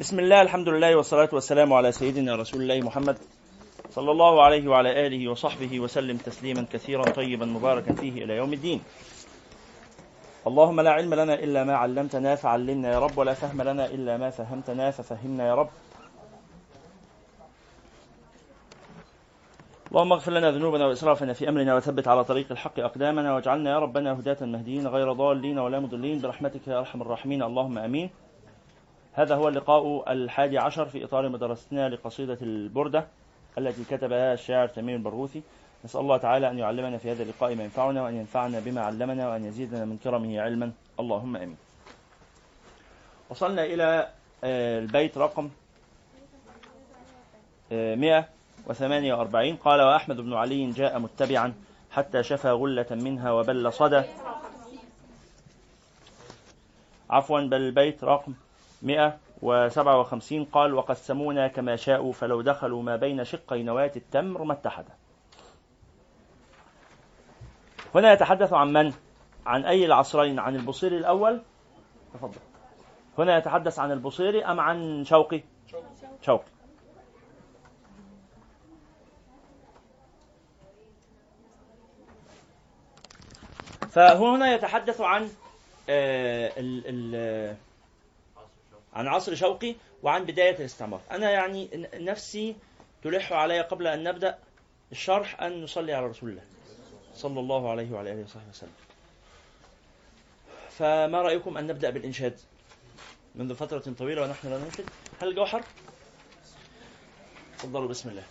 بسم الله، الحمد لله، والصلاة والسلام على سيدنا رسول الله محمد صلى الله عليه وعلى آله وصحبه وسلم تسليما كثيرا طيبا مباركا فيه إلى يوم الدين. اللهم لا علم لنا إلا ما علمتنا فعلمنا يا رب، ولا فهم لنا إلا ما فهمتنا ففهمنا يا رب. اللهم اغفر لنا ذنوبنا وإسرافنا في أمرنا، وثبت على طريق الحق أقدامنا، واجعلنا يا ربنا هداة مهديين غير ضالين ولا مضلين برحمتك يا أرحم الراحمين، اللهم آمين. هذا هو اللقاء 11 في إطار مدرستنا لقصيدة البردة التي كتبها الشاعر تميم البرغوثي. نسأل الله تعالى أن يعلمنا في هذا اللقاء ما ينفعنا، وأن ينفعنا بما علمنا، وأن يزيدنا من كرمه علما، اللهم آمين. وصلنا إلى البيت رقم 148. قال: وأحمد بن علي جاء متبعا حتى شفى غلة منها وبل صدى. عفوا، بل البيت رقم 157. قال: وقسمونا كما شاءوا فلو دخلوا ما بين شقي نواة التمر ما اتحدا. هنا يتحدث عن من؟ عن أي العصرين؟ عن البصيري الأول؟ تفضل. هنا يتحدث عن البصيري أم عن شوقي؟ شوقي. فهنا يتحدث عن عصر شوقي وعن بداية الاستعمار. أنا يعني نفسي تلح علي قبل أن نبدأ الشرح أن نصلي على رسول الله صلى الله عليه وعلى آله وصحبه وسلم. فما رأيكم أن نبدأ بالإنشاد؟ منذ فترة طويلة ونحن لا ننشد. هل جوحر؟ تفضلوا. بسم الله.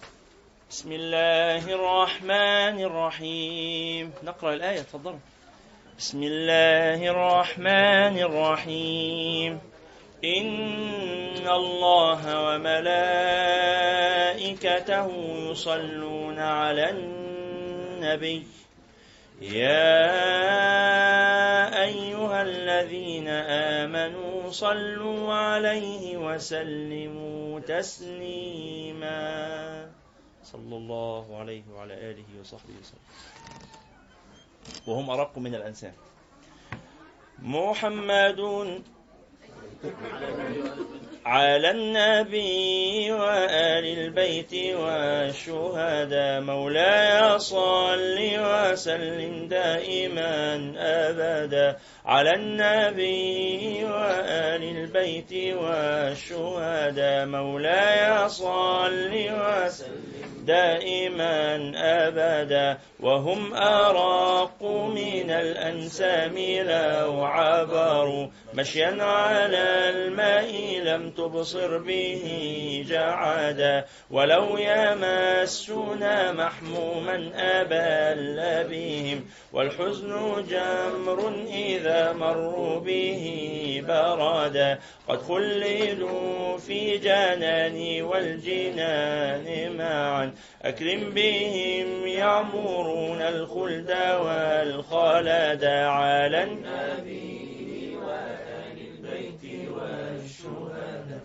بسم الله الرحمن الرحيم. نقرأ الآية، تفضلوا. بسم الله الرحمن الرحيم. إن الله وملائكته يصلون على النبي يا أيها الذين آمنوا صلوا عليه وسلموا تسليما. صلى الله عليه وعلى آله وصحبه وسلم، وهم أرق من الأنسان. محمد على النبي وآل البيت والشهداء مولاي صل وسلم دائما أبدا. على النبي وآل البيت والشهداء مولاي صل وسلم دائما أبدا. وهم أراق من الأنسام لو عبروا مشيا على الماء لم تبصر به جعدا. ولو يمسنا محموما أبل بهم والحزن جمر إذا مروا به بردا. قد خلدوا في جنان والجنان معا أكرم بهم يعمرون الخلد والخلد. على النبي وآل البيت والشهداء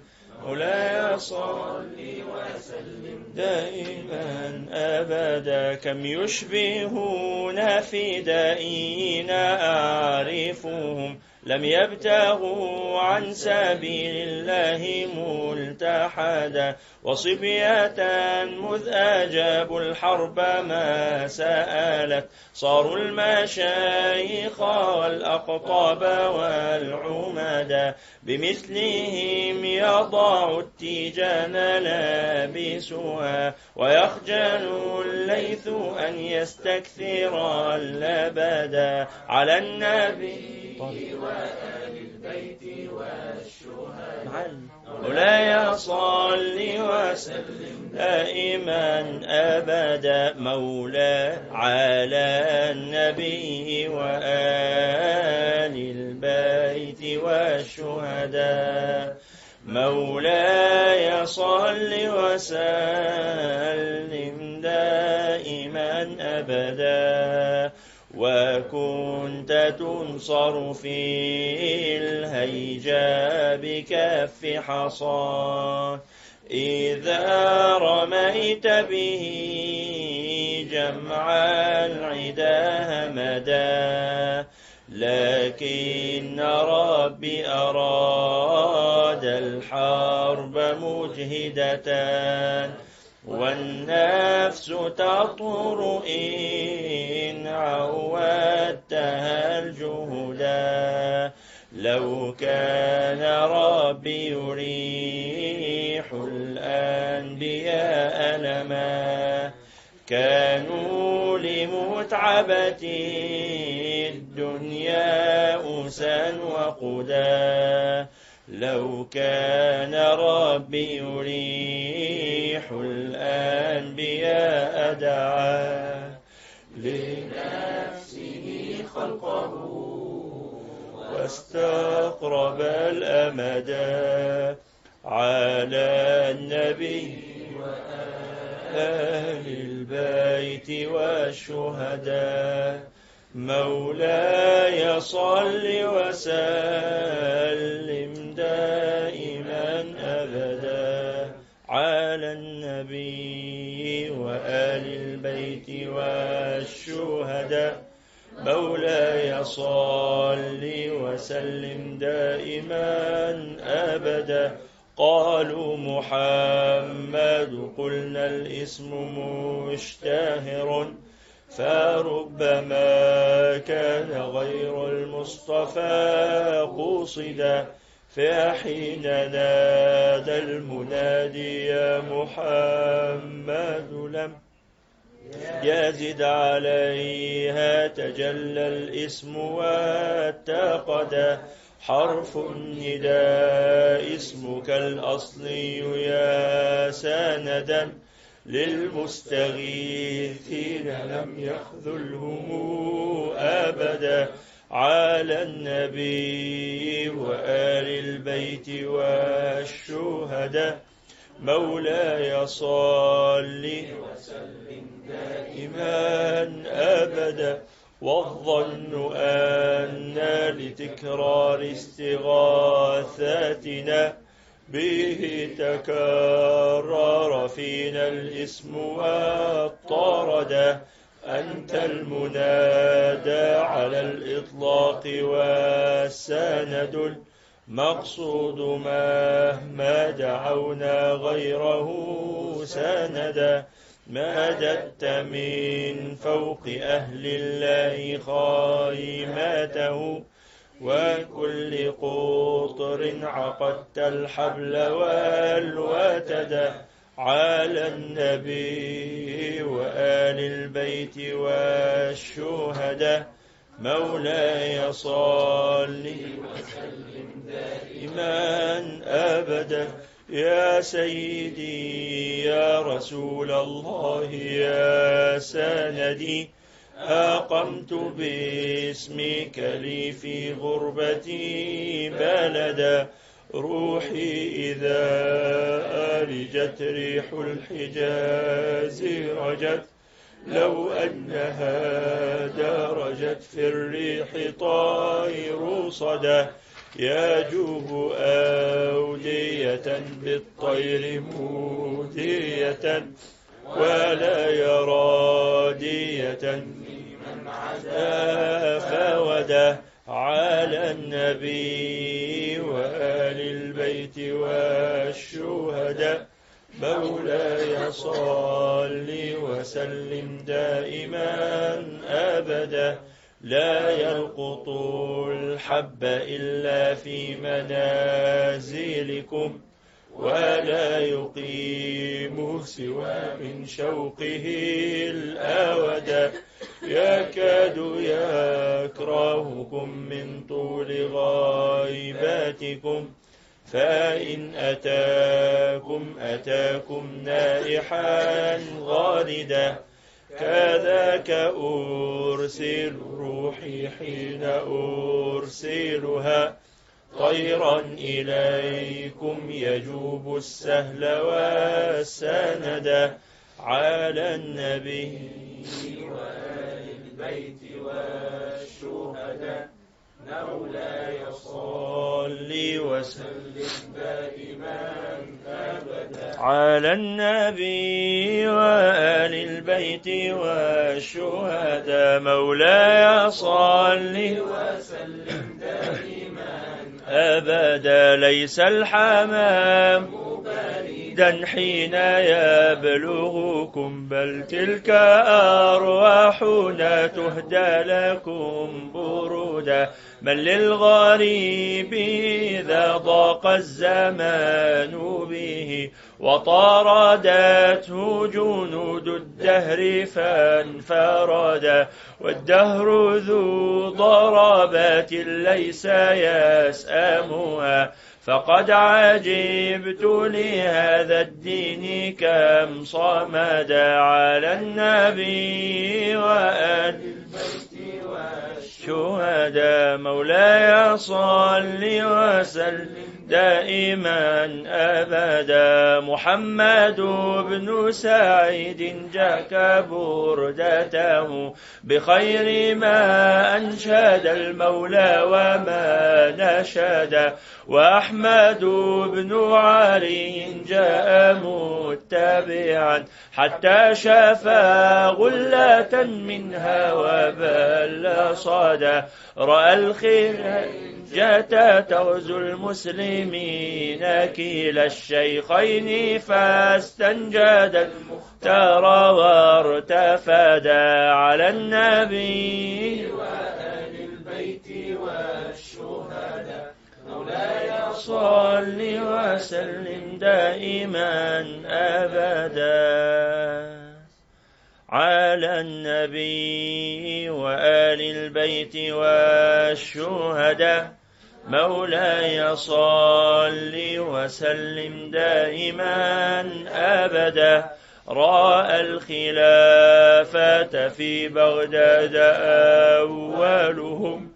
مولاي صل وسلم دائما أبدا. كم يشبهون في دائنا أعرفهم لم يبتغوا عن سبيل الله ملتحدا. وصبية مذ أجابوا الحرب ما سألت صاروا المشايخ والأقطاب والعمدا. بمثلهم يضع التيجان لابسها ويخجل الليث أن يستكثر اللبدا. على النبي وآل البيت والشهداء مولاي صل وسلم دائما أبدا. مولاي على النبي وآل البيت والشهداء مولاي صل وسلم دائما أبدا. وكنت تنصر في الهيجاء بكف حصى إذا رميت به جمع العدا همدا. لكن ربي أراد الحرب مجهدة والنفس تطر إن عودتها الجهدا لو كان ربي يريح الأنبياء ألما كانوا لمتعبة الدنيا أسا وقدا لو كان ربي يريح الأنبياء دعا لنفسه خلقه واستقرب الأمدا على النبي وآل البيت والشهداء مولاي صل وسلم دائما أبدا على النبي وآل البيت والشهداء مولاي صل وسلم دائما أبدا قالوا محمد قلنا الاسم مشتهر فربما كان غير المصطفى قصدا فحين نادى المنادي يا محمد لم يزد عليها تجلى الاسم واتقدا حرف النداء اسمك الأصلي يا سندا للمستغيثين لم يخذلهم أبدا على النبي وآل البيت والشهداء مولاي صل وسلم دائما أبدا والظن أن لتكرار استغاثاتنا به تكرر فينا الاسم والطرد أنت المنادى على الإطلاق والسند المقصود مهما دعونا غيره سندا مادت من فوق أهل الله خيمته وكل قطر عقدت الحبل والوتد على النبي وآل البيت والشهداء مولاي صل وسلم دائما أبدا يا سيدي يا رسول الله يا سندي أقمت باسمك لي في غربتي بلدا روحي إذا ألجت ريح الحجاز رجت لو أنها درجت في الريح طير صدى يجوب أودية بالطير مودية ولا يرى دية ممن عدا فودا على النبي وآل البيت والشهداء مولاي صل وسلم دائما أبدا لا يلقط الحب إلا في منازلكم ولا يقيم سوى من شوقه الأودة يكاد يكرهكم من طول غيباتكم فإن أتاكم نائحا غاردا كذاك أرسل روحي حين أرسلها طيرا إليكم يجوب السهل والسند على النبي وآل البيت والشهداء مولاي صل وسلم دائما أبدا على النبي وآل البيت والشهداء مولاي صل وسلم أبدا ليس الحمام بردا حين يبلغكم بل تلك أرواحنا تهدى لكم بردا من للغريب إذا ضاق الزمان به وطاردته جنود الدهر فانفردا والدهر ذو ضربات ليس يسأمها فقد عجبت لهذا الدين كم صمد على النبي وآل البيت والشهداء مولاي صل وسلم دائما أبدا محمد بن سعيد جاك بردته بخير ما أنشد المولى وما نشد وأحمد بن علي جاء متبعا حتى شفى غلة منها وبل صدى رأى الخرجة تغزو المسلمين من كلا الشيخين فاستنجد المختار وارتفدا على النبي وآل البيت والشهداء مولاي صل وسلم دائما أبدا على النبي وآل البيت والشهداء مولاي صل وسلم دائما أبدا رأى الخلافة في بغداد أولهم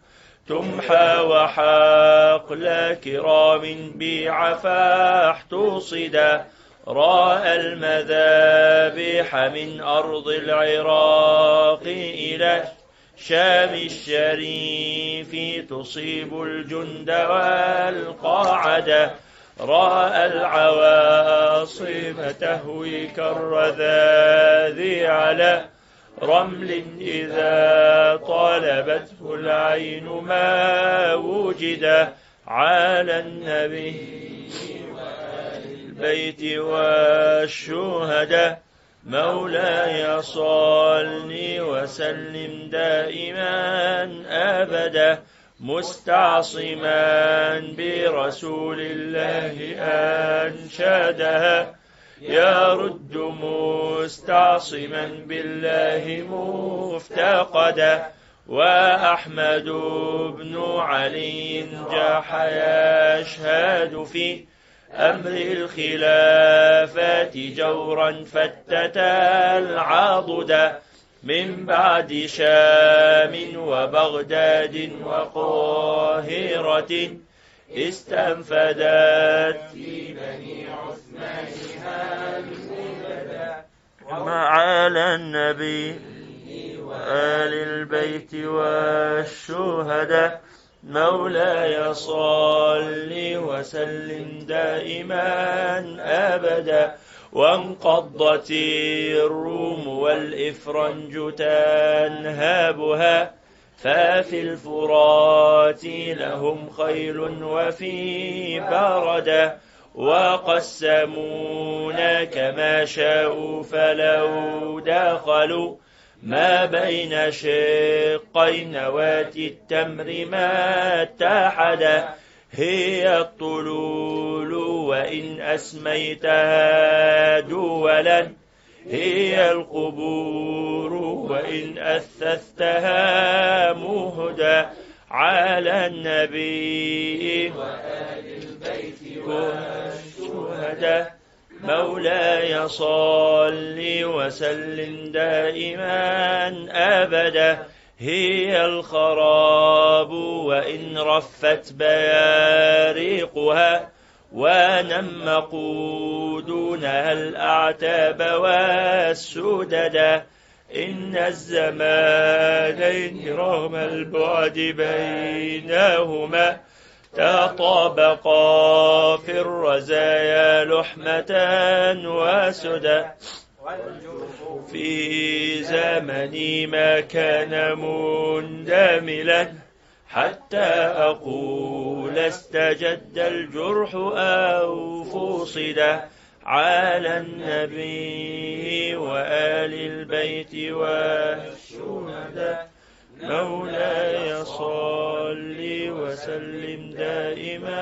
تمحى وحقل كرام بعفا احتصدا رأى المذابح من أرض العراق إلى شام الشريف تصيب الجند والقاعدة رأى العواصم تهوي كالرذاذ على رمل إذا طلبته العين ما وجد على النبي وآل البيت والشهداء مولاي صل وسلم دائما أبدا مستعصما برسول الله أنشدها يرد مستعصما بالله مفتقدا وأحمد بن علي جاح يشهد في أمر الخلافات جورا فتتا العضدا من بعد شام وبغداد وقاهرة استنفدت في بني عثمانها الأبدا وعلى النبي وآل البيت والشهداء مولاي صل وسلم دائما أبدا وانقضت الروم والإفرنج تنهبها ففي الفرات لهم خيل وفي بردة وقسمونا كما شاءوا فلو دخلوا ما بين شقي نواة التمر ما اتحدا هي الطلول وإن أسميتها دولا هي القبور وإن أثثتها مهدا على النبي وآل البيت والشهداء مولاي صل وسلم دائما أبدا هي الخراب وإن رفت بيارقها ونم قودونها الأعتاب والسددا إن الزمانين رغم البعد بينهما تطابقا في الرزايا لحمة وسدى في زمن ما كان مندملا حتى أقول استجد الجرح أو فصده على النبي وآل البيت والشهداء. مولاي صل وسلم دائما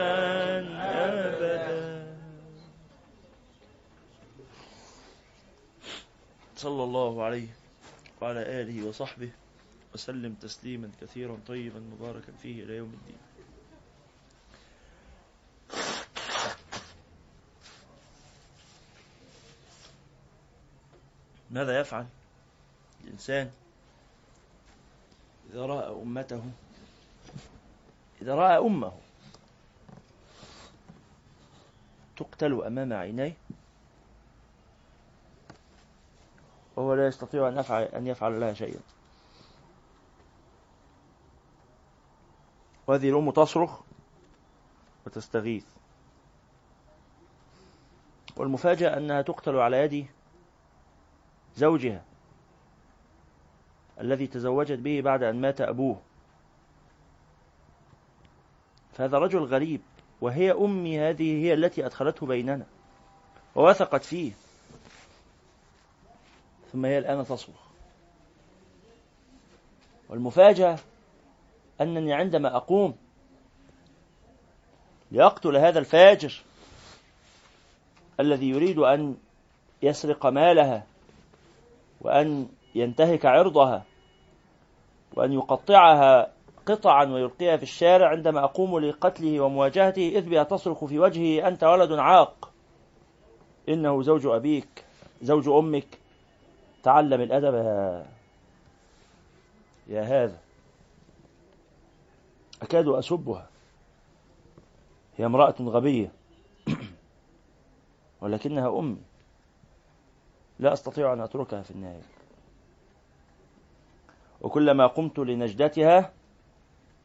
أبدا. صلى الله عليه وعلى آله وصحبه وسلم تسليما كثيرا طيبا مباركا فيه إلى يوم الدين. ماذا يفعل الإنسان إذا رأى أمته تقتل أمام عينيه وهو لا يستطيع أن يفعل لها شيئا، وهذه الأم تصرخ وتستغيث، والمفاجأة أنها تقتل على يد زوجها الذي تزوجت به بعد أن مات أبوه. فهذا رجل غريب، وهي أمي هذه هي التي أدخلته بيننا ووثقت فيه، ثم هي الآن تصرخ. والمفاجأة أنني عندما أقوم لأقتل هذا الفاجر الذي يريد أن يسرق مالها وأن ينتهك عرضها وأن يقطعها قطعا ويلقيها في الشارع، عندما أقوم لقتله ومواجهته إذ بها تصرخ في وجهه: أنت ولد عاق، إنه زوج أبيك، زوج أمك، تعلم الأدب يا هذا. أكاد أسبها، هي امرأة غبية ولكنها أمي، لا أستطيع أن أتركها في النهاية. وكلما قمت لنجدتها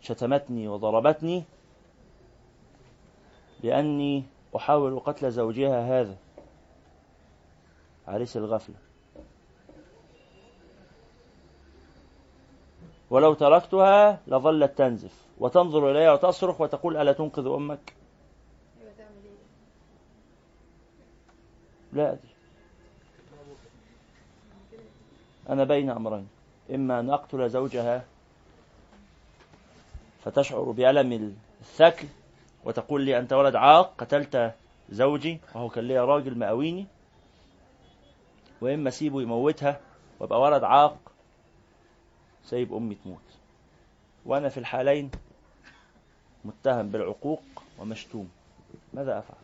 شتمتني وضربتني لأني أحاول قتل زوجها هذا عريس الغفلة، ولو تركتها لظلت تنزف وتنظر إليها وتصرخ وتقول: ألا تنقذ أمك؟ لا أدري، أنا بين أمرين: إما أن أقتل زوجها فتشعر بألم الثكل وتقول لي: أنت ولد عاق، قتلت زوجي وهو كان لي راجل مأويني، وإما سيبه يموتها وأبقى ولد عاق سيب أمي تموت، وأنا في الحالين متهم بالعقوق ومشتوم. ماذا أفعل؟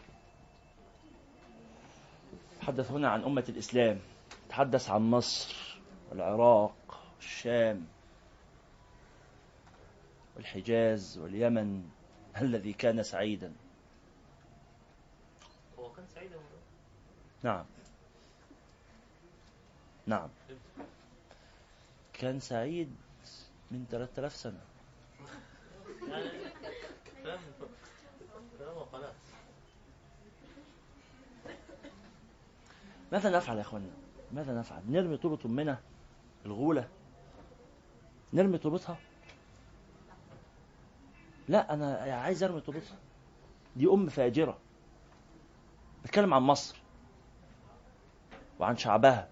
أتحدث هنا عن أمة الإسلام، أتحدث عن مصر والعراق والشام والحجاز واليمن الذي كان سعيدا. هو كان سعيدا؟ نعم، كان سعيد من 3000 سنة. ماذا نفعل يا إخواننا؟ ماذا نفعل؟ نرمي طوبة أمنا الغولة؟ نرمي طوبتها؟ لا، أنا عايز أرمي طوبتها، دي أم فاجرة. بتكلم عن مصر وعن شعبها،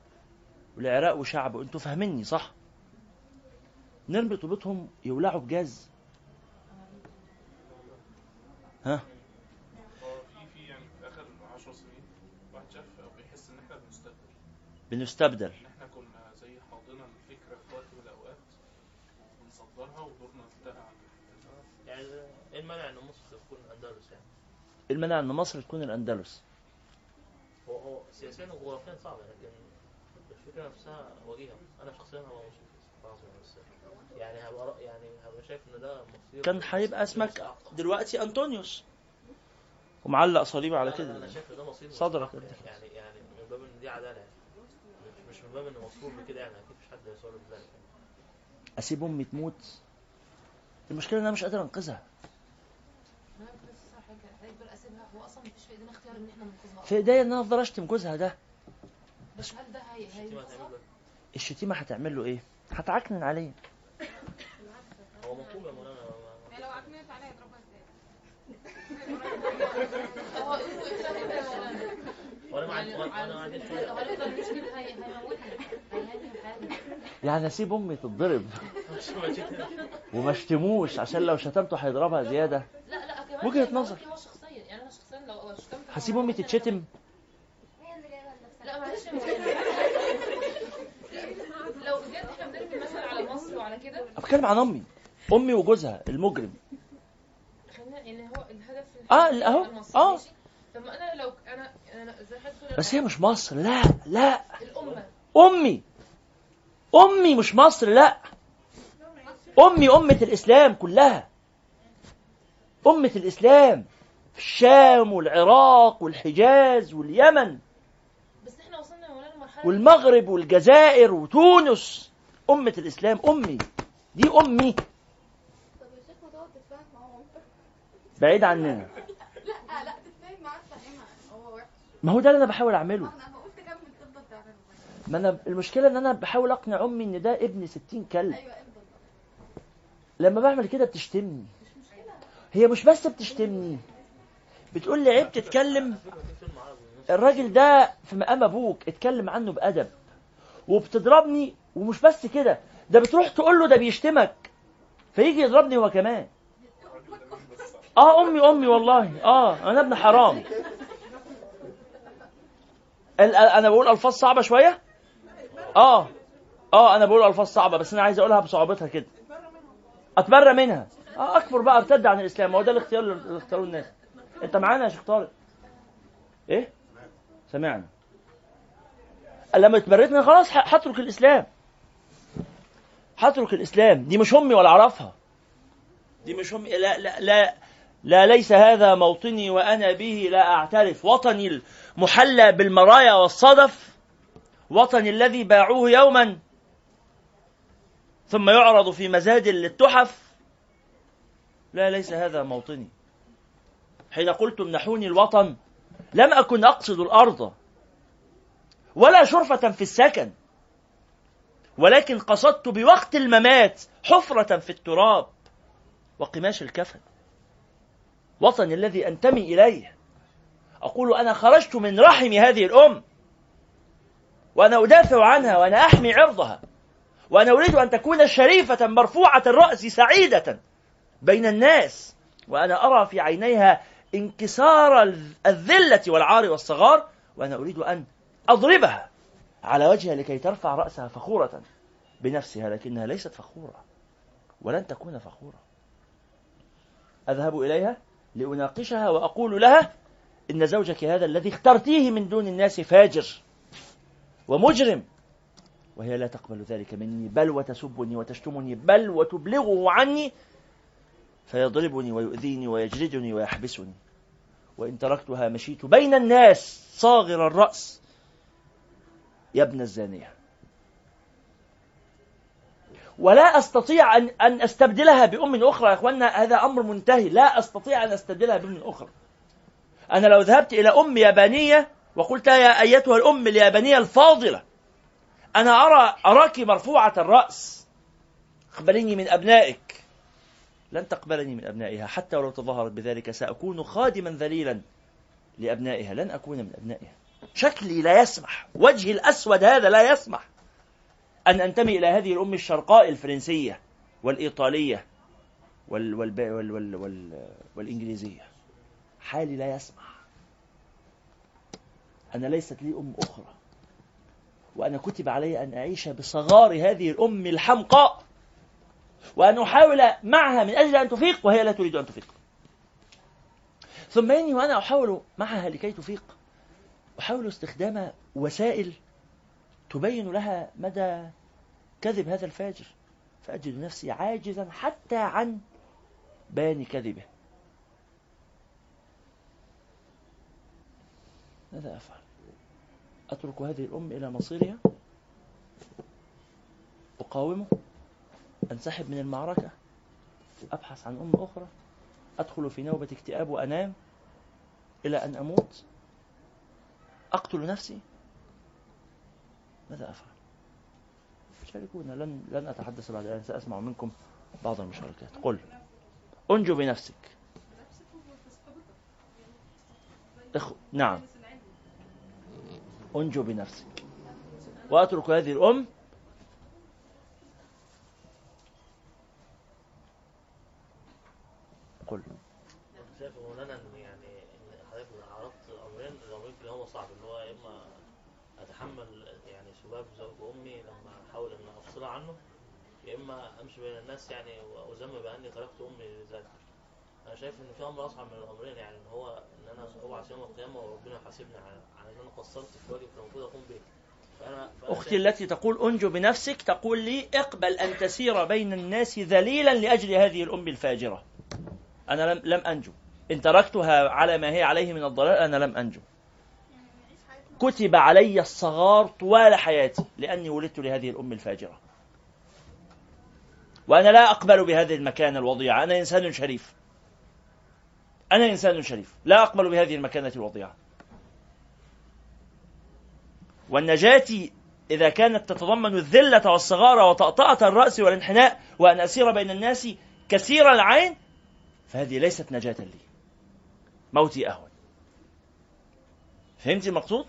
والعراق وشعبه، أنتوا فاهميني صح؟ نرمي طوبتهم يولعوا بجاز؟ ها؟ في يعني في آخر 10 سنين واحد شاف بيحس إن إحنا بنستبدل. إحنا كنا زي حاضنة الفكرة في وقت والأوقات ونصدرها ودورنا انتهى. يعني المنع إن مصر تكون الأندلس يعني. المنع إن مصر تكون الأندلس. هو سياسيا وجغرافيا صعب، لكن الفكرة نفسها وجيهة. أنا شخصيا أنا هبقى شايف إن ده مصير. كان هيبقى اسمك دلوقتي أنطونيوس ومعلق صليبة على كده. أنا شايف إن ده مصير صدرك يعني من باب إن دي عدالة، مش من باب إن مصروف بكده يعني. أكيد مش حد هيصرف بذلك. أسيب أمي تموت؟ المشكلة إن أنا مش قادر أنقذها. في إيديا إن أنا أفضل أشتم جوزها ده، بس هل ده الشتيمة هتعمل له إيه؟ هتعكنن عليه. هو مطلوب يا مولانا، يعني اسيب امي تتضرب وما اشتموش عشان لو شتمته هيضربها زياده. لا كمان وجهه نظر شخصيه، يعني انا شخصيا لو شتمت هسيب امي تتشتم. لا معلش لو بجد احنا بنرمي مثلا على مصر وعلى كده، اتكلم عن امي وجوزها المجرم. خلينا هو الهدف اهو طب انا لو انا زي حد، بس هي مش مصر. لا الامه، امي مش مصر. لا امي امه الاسلام كلها، امه الاسلام في الشام والعراق والحجاز واليمن، بس احنا وصلنا لمرحله والمغرب والجزائر وتونس. امه الاسلام امي دي امي بعيد عننا. لا تتفاهم معاه هو وحش. ما هو ده اللي انا بحاول اعمله. انا قلت كمل تفضل تعمله. ما انا المشكله ان انا بحاول اقنع امي ان ده ابن 60 كلب. ايوه ابن. لما بعمل كده بتشتمني. مش مشكله. هي مش بس بتشتمني، بتقول لي عيب تتكلم. الراجل ده في مقام ابوك، اتكلم عنه بادب. وبتضربني، ومش بس كده، ده بتروح تقول له ده بيشتمك. فيجي يضربني هو كمان. امي والله انا ابن حرام. انا بقول الفاظ صعبه شويه. انا بقول الفاظ صعبه، بس انا عايز اقولها بصعوبتها كده، اتبرى منها. اكفر بقى، ارتد عن الاسلام. هو ده الاختيار اللي اختاروه الناس. انت معانا يا شيخ طارق؟ ايه سمعنا؟ لما اتبريتنا خلاص هترك الاسلام. دي مش امي ولا اعرفها، دي مش امي. لا لا لا لا، ليس هذا موطني وأنا به لا أعترف. وطني المحلى بالمرايا والصدف، وطني الذي باعوه يوما ثم يعرض في مزاد للتحف. لا، ليس هذا موطني. حين قلت امنحوني الوطن لم أكن أقصد الأرض ولا شرفة في السكن، ولكن قصدت بوقت الممات حفرة في التراب وقماش الكفن. وطني الذي أنتمي إليه، أقول أنا خرجت من رحم هذه الأم، وأنا أدافع عنها، وأنا أحمي عرضها، وأنا أريد أن تكون شريفة مرفوعة الرأس سعيدة بين الناس، وأنا أرى في عينيها انكسار الذلة والعار والصغار، وأنا أريد أن أضربها على وجهها لكي ترفع رأسها فخورة بنفسها، لكنها ليست فخورة ولن تكون فخورة. أذهب إليها لأناقشها وأقول لها إن زوجك هذا الذي اخترتيه من دون الناس فاجر ومجرم، وهي لا تقبل ذلك مني، بل وتسبني وتشتمني، بل وتبلغه عني، فيضربني ويؤذيني ويجلدني ويحبسني. وإن تركتها مشيت بين الناس صاغر الرأس يا ابن الزانية، ولا أستطيع أن أستبدلها بأم أخرى. يا إخواننا هذا أمر منتهي، لا أستطيع أن أستبدلها بأم أخرى. أنا لو ذهبت إلى أم يابانية وقلت يا أيتها الأم اليابانية الفاضلة، أنا أراك مرفوعة الرأس، اقبليني من أبنائك، لن تقبلني من أبنائها، حتى ولو تظاهرت بذلك سأكون خادما ذليلا لأبنائها، لن أكون من أبنائها. شكلي لا يسمح، وجهي الأسود هذا لا يسمح أن أنتمي إلى هذه الأم الشرقاء الفرنسية والإيطالية والإنجليزية. حالي لا يسمح. أنا ليست لي أم أخرى، وأنا كتب علي أن أعيش بصغار هذه الأم الحمقاء، وأن أحاول معها من أجل أن تفيق، وهي لا تريد أن تفيق. ثم إني وأنا أحاول معها لكي تفيق، أحاول استخدام وسائل تبين لها مدى كذب هذا الفاجر، فأجد نفسي عاجزا حتى عن بيان كذبه. ماذا أفعل؟ أترك هذه الأم إلى مصيرها؟ أقاومه؟ أنسحب من المعركة؟ أبحث عن أم أخرى؟ أدخل في نوبة اكتئاب وأنام إلى أن أموت؟ أقتل نفسي؟ ماذا أفعل؟ شاركونا، لن أتحدث بعد الآن، سأسمع منكم بعض المشاركات. قل أنجو بنفسك. نعم أنجو بنفسك وأترك هذه الأم قل. شايف مولانا إن يعني حضرتك عرضت أمرين، الأمر اللي هو صعب اللي هو إما أتحمل يعني شباب زوج أمي لما أحاول إن أفصلها عنه، يا إما أمشي بين الناس يعني وأذم بأني تركت أمي لذلك. أنا شايف إن في أمر أصعب من الأمرين، يعني إن هو إن أنا أوعى يوم القيامة وربنا يحاسبني على إن أنا قصرت في واجب كان المفروض أقوم به. أختي التي تقول أنجو بنفسك تقول لي اقبل أن تسير بين الناس ذليلا لأجل هذه الأم الفاجرة. أنا لم أنجو، إن تركتها على ما هي عليه من الضلال أنا لم أنجو، كتب علي الصغار طوال حياتي لأني ولدت لهذه الأم الفاجرة، وأنا لا أقبل بهذه المكانة الوضيعة. أنا إنسان شريف، أنا إنسان شريف، لا أقبل بهذه المكانة الوضيعة. والنجاة إذا كانت تتضمن الذلة والصغارة وطأطأة الرأس والانحناء وأن أسير بين الناس كثير العين، فهذه ليست نجاة لي، موتي أهون. فهمتي المقصود؟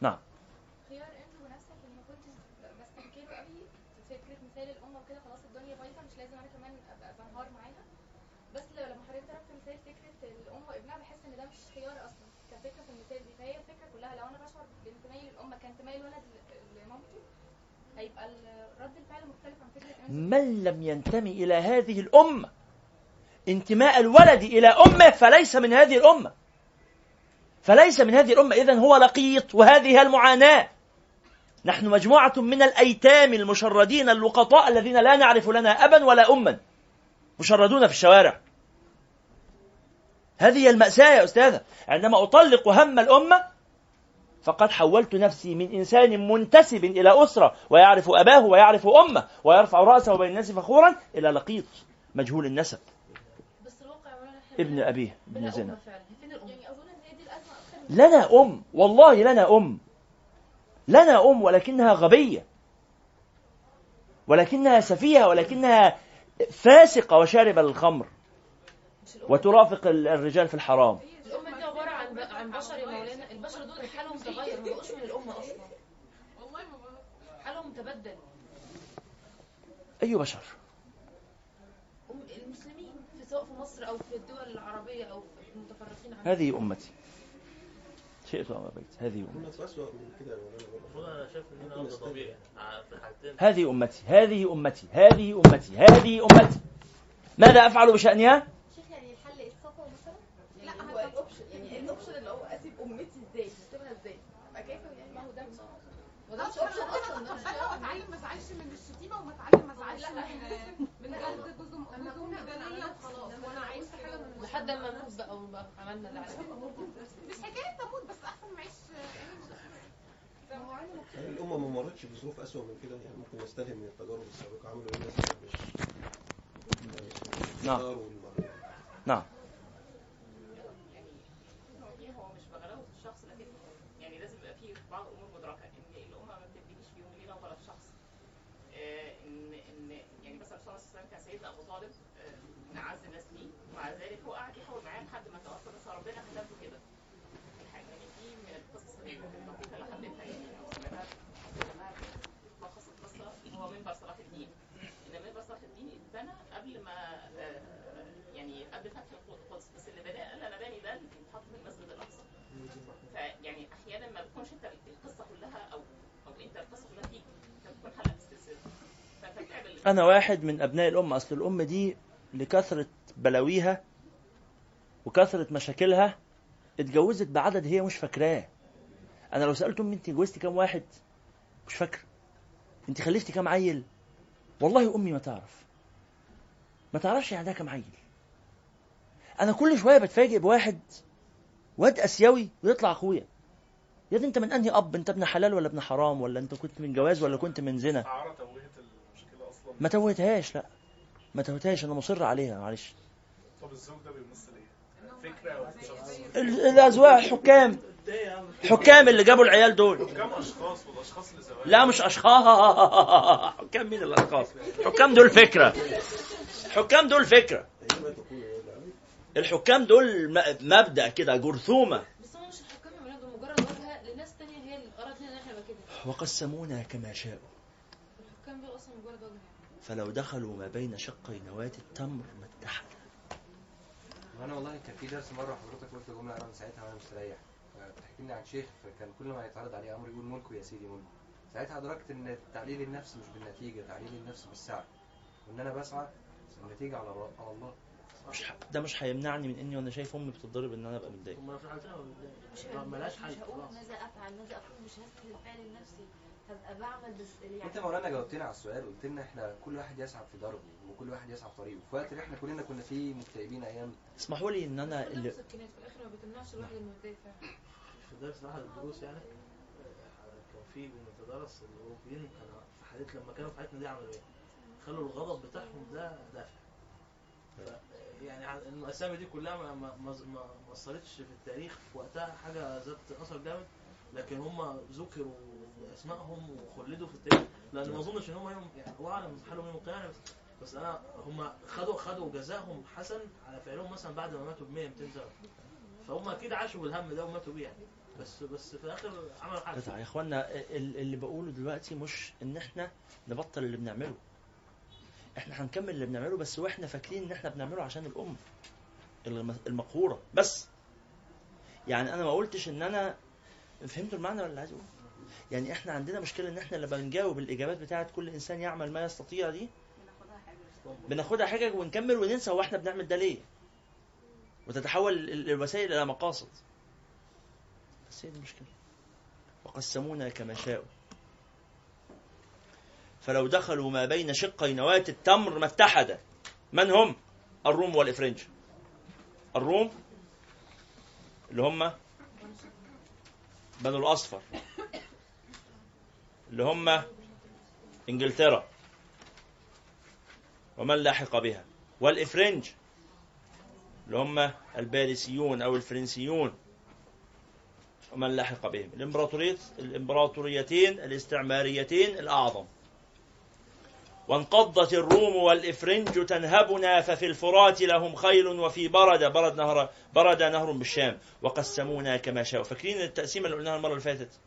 نعم. خيار أنت ونفسك إن ما كنتش بستنكره قوي فكرة مثال الأم وكده، خلاص الدنيا بايظة مش لازم أنا كمان أبقى بنهار معاها، بس لما حضرتك تركت مثال فكرة الأم وابنها بحس إن ده مش خيار أصلا كفكرة في المثال دي. فهي الفكرة كلها لو أنا بشعر بانتمائي للأم كان انتمائي لولد لمامتي هيبقى الرد الفعل مختلف عن فكرة من لم ينتمي إلى هذه الأمة. انتماء الولد إلى أمه فليس من هذه الأمة، فليس من هذه الأمة، إذن هو لقيط، وهذه المعاناة. نحن مجموعة من الأيتام المشردين اللقطاء الذين لا نعرف لنا أبا ولا أما، مشردون في الشوارع. هذه المأساة يا أستاذة. عندما أطلق هم الأمة فقد حولت نفسي من إنسان منتسب إلى أسرة ويعرف أباه ويعرف أمه ويرفع رأسه بين الناس فخورا إلى لقيط مجهول النسب ابن أبيه ابن زنا. لنا أم، والله لنا أم، لنا أم، ولكنها غبية، ولكنها سفيهة، ولكنها فاسقة وشاربة الخمر وترافق الرجال في الحرام. الأمة دي عبارة عن بشر يا مولانا، البشر دول حالهم تغير، ما بقوش من الأمة أصلا، والله حالهم تبدل. أي بشر؟ المسلمين سواء في مصر أو في الدول العربية أو في المتفرقين عنها. هذه أمتي، شئت أم أبيت، هذه أمتي. هذه أمتي، هذه أمتي، هذه أمتي، هذه أمتي، ماذا أفعل بشأنها؟ شيخ يعني الحل الصفوة مثلا؟ لا هو الأوبشن، يعني الأوبشن اللي هو أسيب أمتي إزاي؟ أسيبها إزاي؟ أبقى كيف يعني؟ ما هو ده وده مش أوبشن أصلا، ده مش أنا أتعلم ما أزعلش من الشتيمة وما أتعلم ما أزعلش من جلد جزء أمي جلية وخلاص، وأنا عايز حاجة من لحد ما نموت بقى ونبقى عملنا اللي علينا. مش حكاية تموت بس أحسن معيش. الأمة ما مرتش بظروف أسوأ من كده، يعني ممكن نستلهم من التجارب السابقة، عملوا إيه الناس نعم نعم. يعني هو مش بغلاوة الشخص، لكن يعني لازم يبقى فيه بعض الأمور مدركة إن الأمة ما بتبنيش في يوم وليلة ولا في شخص. إن يعني مثلا الرسول صلى الله عليه وسلم كان سيدنا أبو طالب من أعز الناس ليه، ومع ذلك هو قاعد يحاول معاه لحد ما توفى، بس ربنا خلفه كده. الحاجة يعني دي من القصص اللطيفة اللي حبيتها، يعني أو سمعتها ملخص القصة هو منبر صلاح الدين. منبر صلاح الدين اتبنى قبل ما يعني قبل فتح القدس، بس اللي بدأ قال أنا باني ده بيتحط في المسجد الأقصى. فيعني أحيانا ما بتكونش أنت القصة كلها أو أنت القصة كلها فيك، أنت بتكون حلقة السلسلة. أنا واحد من أبناء الأمة، أصل الأمة دي لكثرة بلاويها وكثرة مشاكلها اتجوزت بعدد هي مش فاكراه. أنا لو سألت أمي أنت اتجوزتي كام واحد؟ مش فاكرة. أنت خلفتي كام عيل؟ والله أمي ما تعرف، ما تعرفش يعني ده كام عيل. أنا كل شوية بتفاجئ بواحد واد أسيوي ويطلع أخويا. يا دي أنت من أنهي أب؟ أنت ابن حلال ولا ابن حرام؟ ولا أنت كنت من جواز ولا كنت من زنا؟ ما توهتهاش، لا ما توهتهاش، أنا مصر عليها. معلش طب الزوج ده بيمثل إيه؟ فكرة ولا شخص؟ الأزواج حكام اللي جابوا العيال دول، حكام أشخاص، والأشخاص اللي زواج لا مش أشخاص. حكام مين الأشخاص؟ حكام دول فكرة، حكام دول فكرة. الحكام دول مبدأ كده جرثومة. بس هم مش الحكام عملنا، دول مجرد واجهة لناس تانية هي اللي قررت لنا ان احنا كده. وقسمونا كما شاءوا. الحكام دول اصلا مجرد واجهة. فلو دخلوا ما بين شقي نواة التمر متحدة. وانا والله كان في درس مرة حضرتك قلت جملة انا من ساعتها وانا مستريح. بتحكي لنا عن شيخ كان كل ما يتعرض عليه امر يقول ملكه يا سيدي ملكه. ساعتها ادركت ان تعليل النفس مش بالنتيجة، تعليل النفس بالسعي. وان انا بسعى النتيجة على الله. مش ده مش هيمنعني من اني وانا شايف امي بتتضرب ان انا ابقى متضايق. ما مش هقول ماذا افعل، ماذا اقول، مش هسكت الفعل النفسي، هبقى بعمل بس يعني. انت مولانا جاوبتنا على السؤال، قلت لنا احنا كل واحد يسعى في دربه وكل واحد يسعى في طريقه، في وقت اللي احنا كلنا كنا فيه مكتئبين ايام. اسمحوا لي ان انا اللي في الاخر ما بتمنعش الواحد انه يدافع. في درس احد الدروس يعني كان في بنتدرس الاوروبيين كانوا في حالتنا لما كانوا في حالتنا دي عملوا ايه؟ خلوا الغضب بتاعهم ده دافع. يعني الاسامي دي كلها ما اثرتش في التاريخ في وقتها حاجه ذات اثر جامد، لكن هم ذكروا اسمائهم وخلدوا في التاريخ، لان ما اظنش ان هم يعني وعلى حالهم يوم القيامه، بس انا هم خدوا جزاهم حسن على فعلهم مثلا بعد ما ماتوا ب 100 200 سنه، فهم اكيد عاشوا بالهم ده وماتوا بيه يعني، بس في الاخر عملوا حاجه. يا اخوانا اللي بقوله دلوقتي مش ان احنا نبطل اللي بنعمله، احنا هنكمل اللي بنعمله، بس واحنا فاكرين ان احنا بنعمله عشان الامه المقهوره بس. يعني انا ما قلتش ان انا فهمت المعنى ولا عايز اقول، يعني احنا عندنا مشكله ان احنا لما بنجاوب الاجابات بتاعه كل انسان يعمل ما يستطيع دي بناخدها حجج ونكمل وننسى هو احنا بنعمل ده ليه، وتتحول الوسائل الى مقاصد. بس هي دي المشكله. وقسمونا كما شاءوا فلو دخلوا ما بين شقي نواة التمر ما اتحدا. من هم؟ الروم والإفرنج. الروم اللي هم بنو الأصفر، اللي هم إنجلترا ومن لاحق بها، والإفرنج اللي هم الباريسيون أو الفرنسيون ومن لاحق بهم، الإمبراطوريتين الاستعماريتين الأعظم. وانقضت الروم والإفرنج تنهبنا، ففي الفرات لهم خيل وفي بردة، برد نهر بالشام. وقسمونا كما شاءوا. فاكرين التقسيمة اللي قلناها المرة اللي فاتت،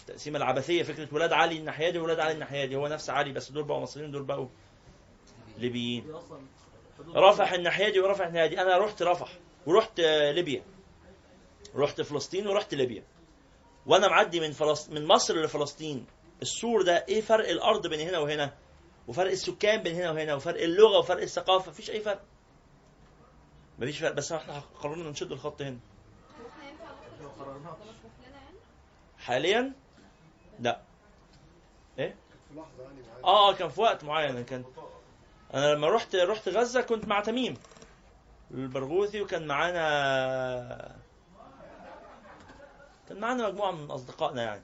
التقسيمة العبثية، فكرة ولاد علي الناحية دي ولاد علي الناحية دي، هو نفس علي بس دول بقوا مصريين دول بقوا ليبيين. رفح الناحية دي ورفح الناحية دي. أنا رحت رفح ورحت ليبيا، رحت فلسطين ورحت ليبيا، وأنا معدي من مصر لفلسطين. السور ده إيه فرق الأرض بين هنا وهنا؟ وفرق السكان بين هنا وهنا، وفرق اللغة وفرق الثقافة، مفيش أي فرق. مفيش فرق، بس احنا قررنا نشد الخط هنا. حاليا؟ لا. إيه؟ كان في وقت معين كان. أنا لما رحت غزة كنت مع تميم البرغوثي، وكان معانا مجموعة من أصدقائنا يعني.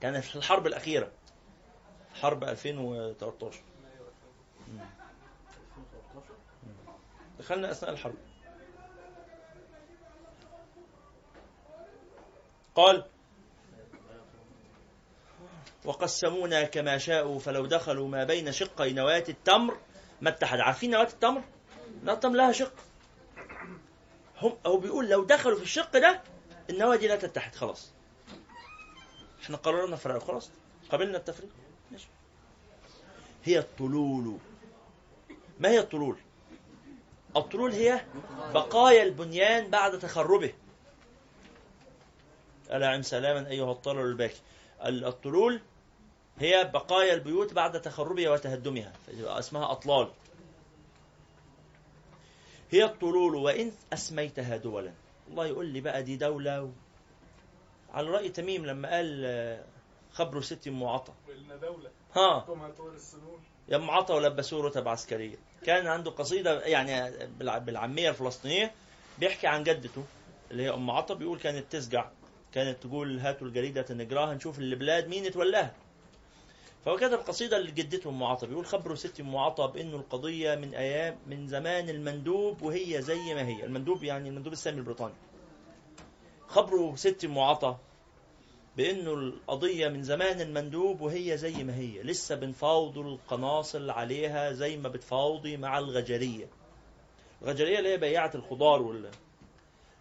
كان في الحرب الأخيرة. حرب 2013 دخلنا أثناء الحرب. قال وقسمونا كما شاءوا فلو دخلوا ما بين شقي نواة التمر ما اتحد. عارفين نواة التمر؟ نواة التمر لها شق، هم أو بيقول لو دخلوا في الشق ده النواة دي لا تتحد، خلاص احنا قررنا نفرق، خلاص قبلنا التفريق. هي الطلول. ما هي الطلول؟ الطلول هي بقايا البنيان بعد تخربه. ألا عم سلاما أيها الطلل الباكي. الطلول هي بقايا البيوت بعد تخربها وتهدمها، اسمها أطلال. هي الطلول وإن أسميتها دولا. الله يقول لي بقى دي دولة على رأي تميم لما قال خبروا ستي أم عطا دولة. ها يا أم عطا ولبسوه رتب عسكرية. كان عنده قصيدة يعني بالعامية الفلسطينية بيحكي عن جدته اللي هي أم عطا، بيقول كانت تسجع، كانت تقول هاتوا الجريدة نجراها نشوف البلاد مين اتولاها. فهو كتب قصيدة لجدته أم عطا بيقول خبروا ستي أم عطا بأنه القضية من أيام من زمان المندوب وهي زي ما هي. المندوب يعني المندوب السامي البريطاني. خبروا ستي أم عطا بأنه القضية من زمان المندوب وهي زي ما هي، لسه بنفاوضوا القناصل عليها زي ما بتفاوضي مع الغجرية. الغجريه اللي هي بيعه الخضار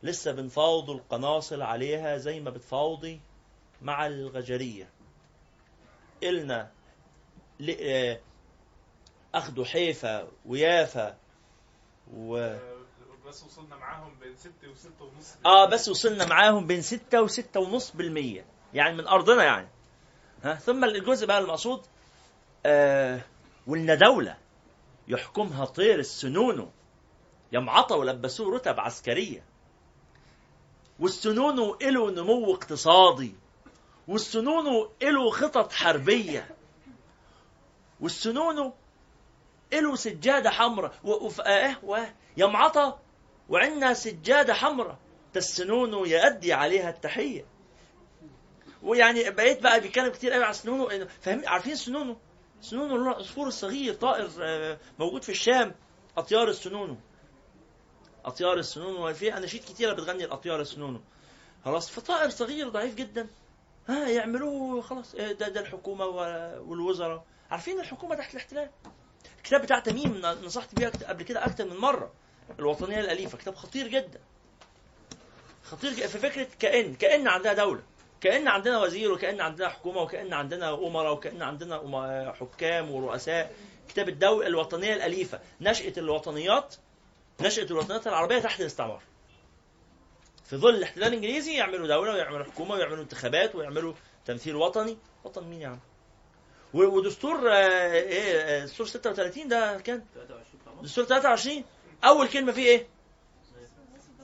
لسه بنفاوض القناصل عليها زي ما بتفاوضي مع الغجريه. إلنا اخدوا حيفا ويافا بس وصلنا معاهم بين 6 و 6.5%. بس وصلنا معاهم بين 6 و 6.5% يعني من ارضنا يعني. ثم الجزء بقى المقصود ولنا دولة يحكمها طير السنون يمعطى ولبسوه رتب عسكرية، والسنون إلو نمو اقتصادي، والسنون إلو خطط حربية، والسنون إلو سجادة حمراء يمعطى وعنا سجادة حمراء تالسنون يأدي عليها التحية. ويعني بقيت بقى بيتكلم كتير قوي على سنونه، فاهم؟ عارفين سنونه؟ سنونه اللي هو العصفور الصغير طائر موجود في الشام، اطيار السنونه. اطيار السنونه في اناشيد كتيره بتغني الاطيار السنونه. خلاص، فطائر صغير ضعيف جدا يعملوه خلاص. ده الحكومه والوزراء عارفين الحكومه تحت الاحتلال. الكتاب بتاع تميم نصحت بيه قبل كده اكتر من مره، الوطنيه الاليفه، كتاب خطير جدا، خطير في فكره كأن عندها دوله، كأن عندنا وزير، وكأن عندنا حكومة، وكأن عندنا أمراء، وكأن عندنا حكام ورؤساء. كتاب الدولة الوطنية الأليفة، نشأة الوطنيات العربية تحت الاستعمار. في ظل الاحتلال الإنجليزي يعملوا دولة ويعملوا حكومة ويعملوا انتخابات ويعملوا تمثيل وطني. وطن مين يعني؟ ودستور دستور 36 ده كان دستور 23 أول كلمة فيه إيه؟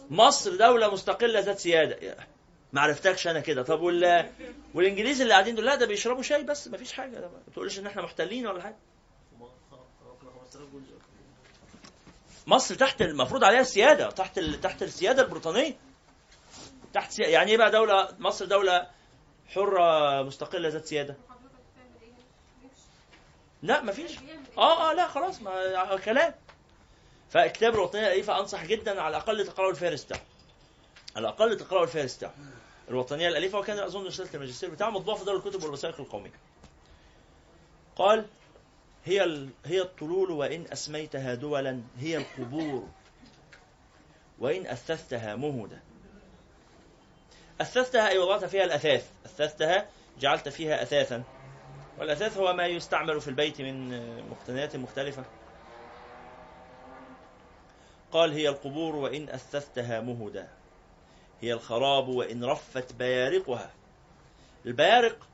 مصر دولة مستقلة ذات سيادة. معرفتكش انا كده. طب والانجليز اللي قاعدين دول لا ده بيشربوا شاي بس مفيش حاجه، ده ما تقولش ان احنا محتلين ولا حاجه. مصر تحت المفروض عليها السياده، تحت السياده البريطانيه، يعني ايه بقى دوله مصر دوله حره مستقله ذات سياده؟ لا مفيش لا خلاص ما كلام. فكتاب الوطنيه ايه، فانصح جدا على الاقل تقراوا الفارس بتاعه، على الأقل تقرأوا الفارس بتاعه، الوطنية الأليفة، وكان أظن رسالة الماجستير بتاعه مطبوعة في دار الكتب والوثائق القومية. قال: هي الطلول وإن أسميتها دولا، هي القبور وإن أثثتها مهدا. أثثتها أي وضعت فيها الأثاث، أثثتها جعلت فيها أثاثا، والأثاث هو ما يستعمل في البيت من مقتنيات مختلفة. قال: هي القبور وإن أثثتها مهدا، هي الخراب وإن رفت بيارقها. البيارق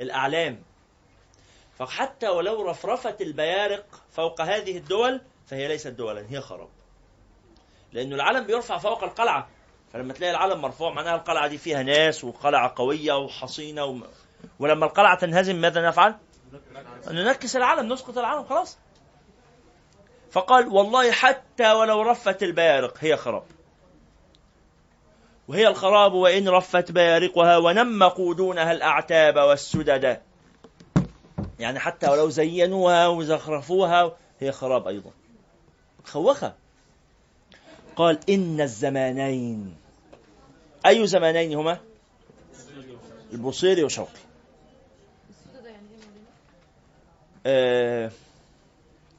الأعلام، فحتى ولو رفرفت البيارق فوق هذه الدول فهي ليست دولا، هي خراب، لأنه العلم بيرفع فوق القلعة، فلما تلاقي العلم مرفوع معناها القلعة دي فيها ناس وقلعة قوية وحصينة ولما القلعة تنهزم ماذا نفعل؟ ننكس العلم، نسقط العلم خلاص. فقال: والله حتى ولو رفت البيارق هي خراب، وهي الخراب وإن رفت بيارقها ونم قودونها الأعتاب والسدد. يعني حتى ولو زينوها وزخرفوها هي خراب أيضا، خوخة. قال: إن الزمانين. أي زمانين هما؟ البصيري وشوقي.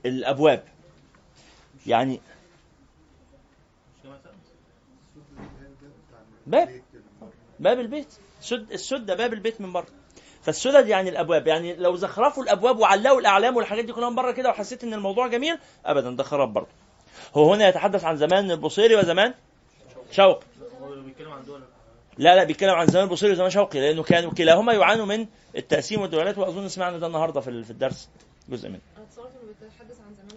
الأبواب يعني باب البيت، السد ده باب البيت من بره، فالسدد يعني الابواب. يعني لو زخرفوا الابواب وعلقوا الاعلام والحاجات دي كلها من بره كده وحسيت ان الموضوع جميل، ابدا ده خراب برضه. هو هنا يتحدث عن زمان البصيري وزمان شوقي. لا بيتكلم عن زمان البصيري وزمان شوقي، لانه كانوا كلاهما يعانوا من التقسيم والدولات، واظن سمعنا ده النهارده في الدرس جزء منه.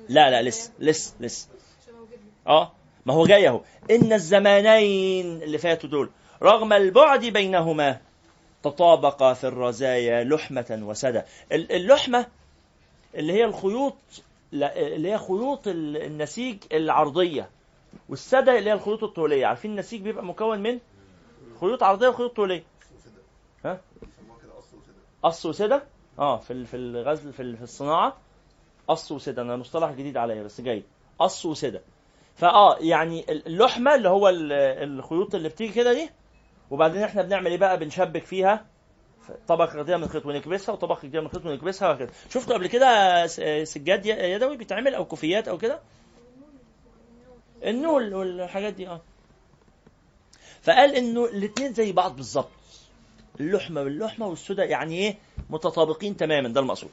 لا لسه ما هو جاي اهو. إن الزمانين اللي فاتوا دول رغم البعد بينهما تطابقا في الرزايا لحمة وسدى. اللحمة اللي هي الخيوط، اللي هي خيوط النسيج العرضية، والسدى اللي هي الخيوط الطولية. عارفين النسيج بيبقى مكون من خيوط عرضية وخيوط طولية. قص وسدى في الغزل، في الصناعة قص وسدى. أنا مصطلح جديد عليا بس جاي، قص وسدى. يعني اللحمه اللي هو الخيوط اللي بتيجي كده دي، وبعدين احنا بنعمل ايه بقى؟ بنشبك فيها طبقه غديه من خيط ونكبسها، وطبقه غديه من خيط ونكبسها وكده. شفتوا قبل كده سجاد يدوي بيتعمل او كوفيات او كده؟ النول والحاجات دي. فقال انه الاثنين زي بعض بالظبط، اللحمه باللحمه والسودا يعني ايه متطابقين تماما، ده المقصود.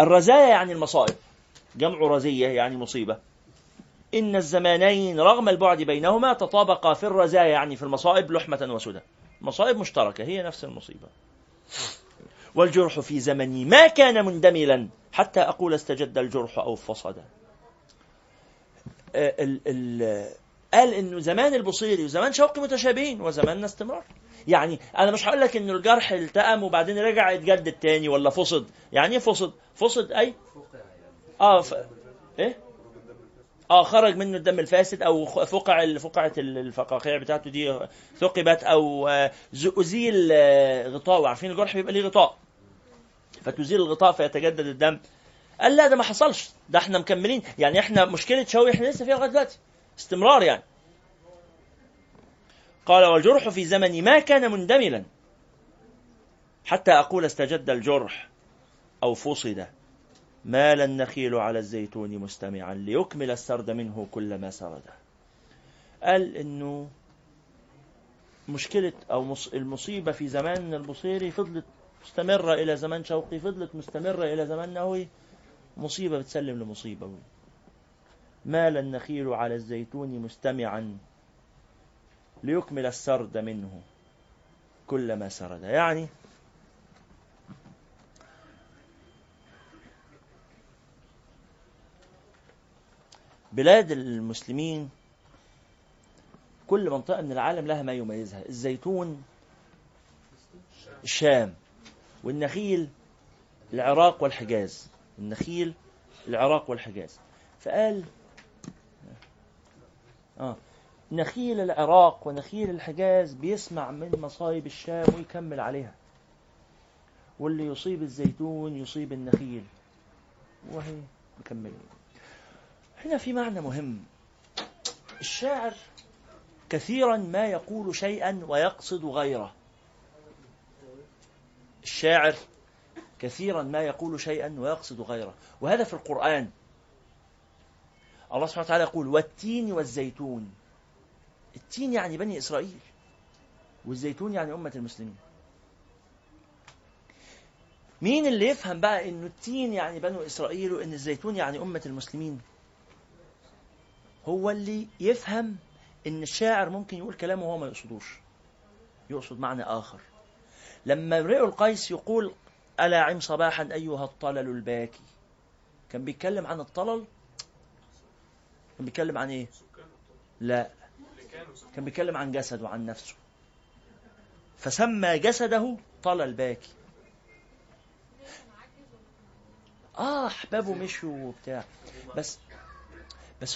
الرزايا يعني المصائب، جمع رزيه يعني مصيبه. ان الزمانين رغم البعد بينهما تطابقا في الرزايا يعني في المصائب لحمه وسودا، مصائب مشتركه هي نفس المصيبه. والجرح في زمني ما كان مندملا حتى اقول استجد الجرح او فصد. قال انه زمان البصيري وزمان شوقي متشابهين وزماننا استمرار. يعني انا مش هقول لك انه الجرح التأم وبعدين رجع يتجدد تاني ولا فصد. يعني فصد، فصد اي خرج منه الدم الفاسد او فقعه الفقاقيع بتاعته دي ثقبت او ازيل غطاء. عارفين الجرح بيبقى ليه غطاء، فتزيل الغطاء فيتجدد الدم. قال لا ده ما حصلش، ده احنا مكملين. يعني احنا مشكله شوقي احنا لسه فيها لغايه دلوقتي، استمرار يعني. قال والجرح في زمني ما كان مندملا حتى أقول استجد الجرح أو فصد، مال النخيل على الزيتون مستمعا ليكمل السرد منه كل ما سرده. قال إنه مشكلة أو المصيبة في زمان البصيري فضلت مستمرة إلى زمان شوقي، فضلت مستمرة إلى زمان نهوي، مصيبة بتسلم لمصيبة. مال النخيل على الزيتون مستمعا ليكمل السرد منه كل ما سرد. يعني بلاد المسلمين كل منطقة من العالم لها ما يميزها. الزيتون الشام، والنخيل العراق والحجاز، النخيل العراق والحجاز. فقال نخيل العراق ونخيل الحجاز بيسمع من مصايب الشام ويكمل عليها، واللي يصيب الزيتون يصيب النخيل وهي مكمل. هنا في معنى مهم، الشاعر كثيرا ما يقول شيئا ويقصد غيره. الشاعر كثيرا ما يقول شيئا ويقصد غيره، وهذا في القرآن. الله سبحانه وتعالى يقول والتين والزيتون. التين يعني بني إسرائيل، والزيتون يعني أمة المسلمين. مين اللي يفهم بقى إنه التين يعني بني إسرائيل وإن الزيتون يعني أمة المسلمين؟ هو اللي يفهم إن الشاعر ممكن يقول كلامه وهو ما يقصدوش، يقصد معنى آخر. لما امرؤ القيس يقول ألا عم صباحا أيها الطلل الباكي، كان بيتكلم عن الطلل؟ كان بيتكلم عن إيه؟ لا، كان بيتكلم عن جسده وعن نفسه، فسمى جسده طلل باكي. أحبابه مشوا وبتاع. بس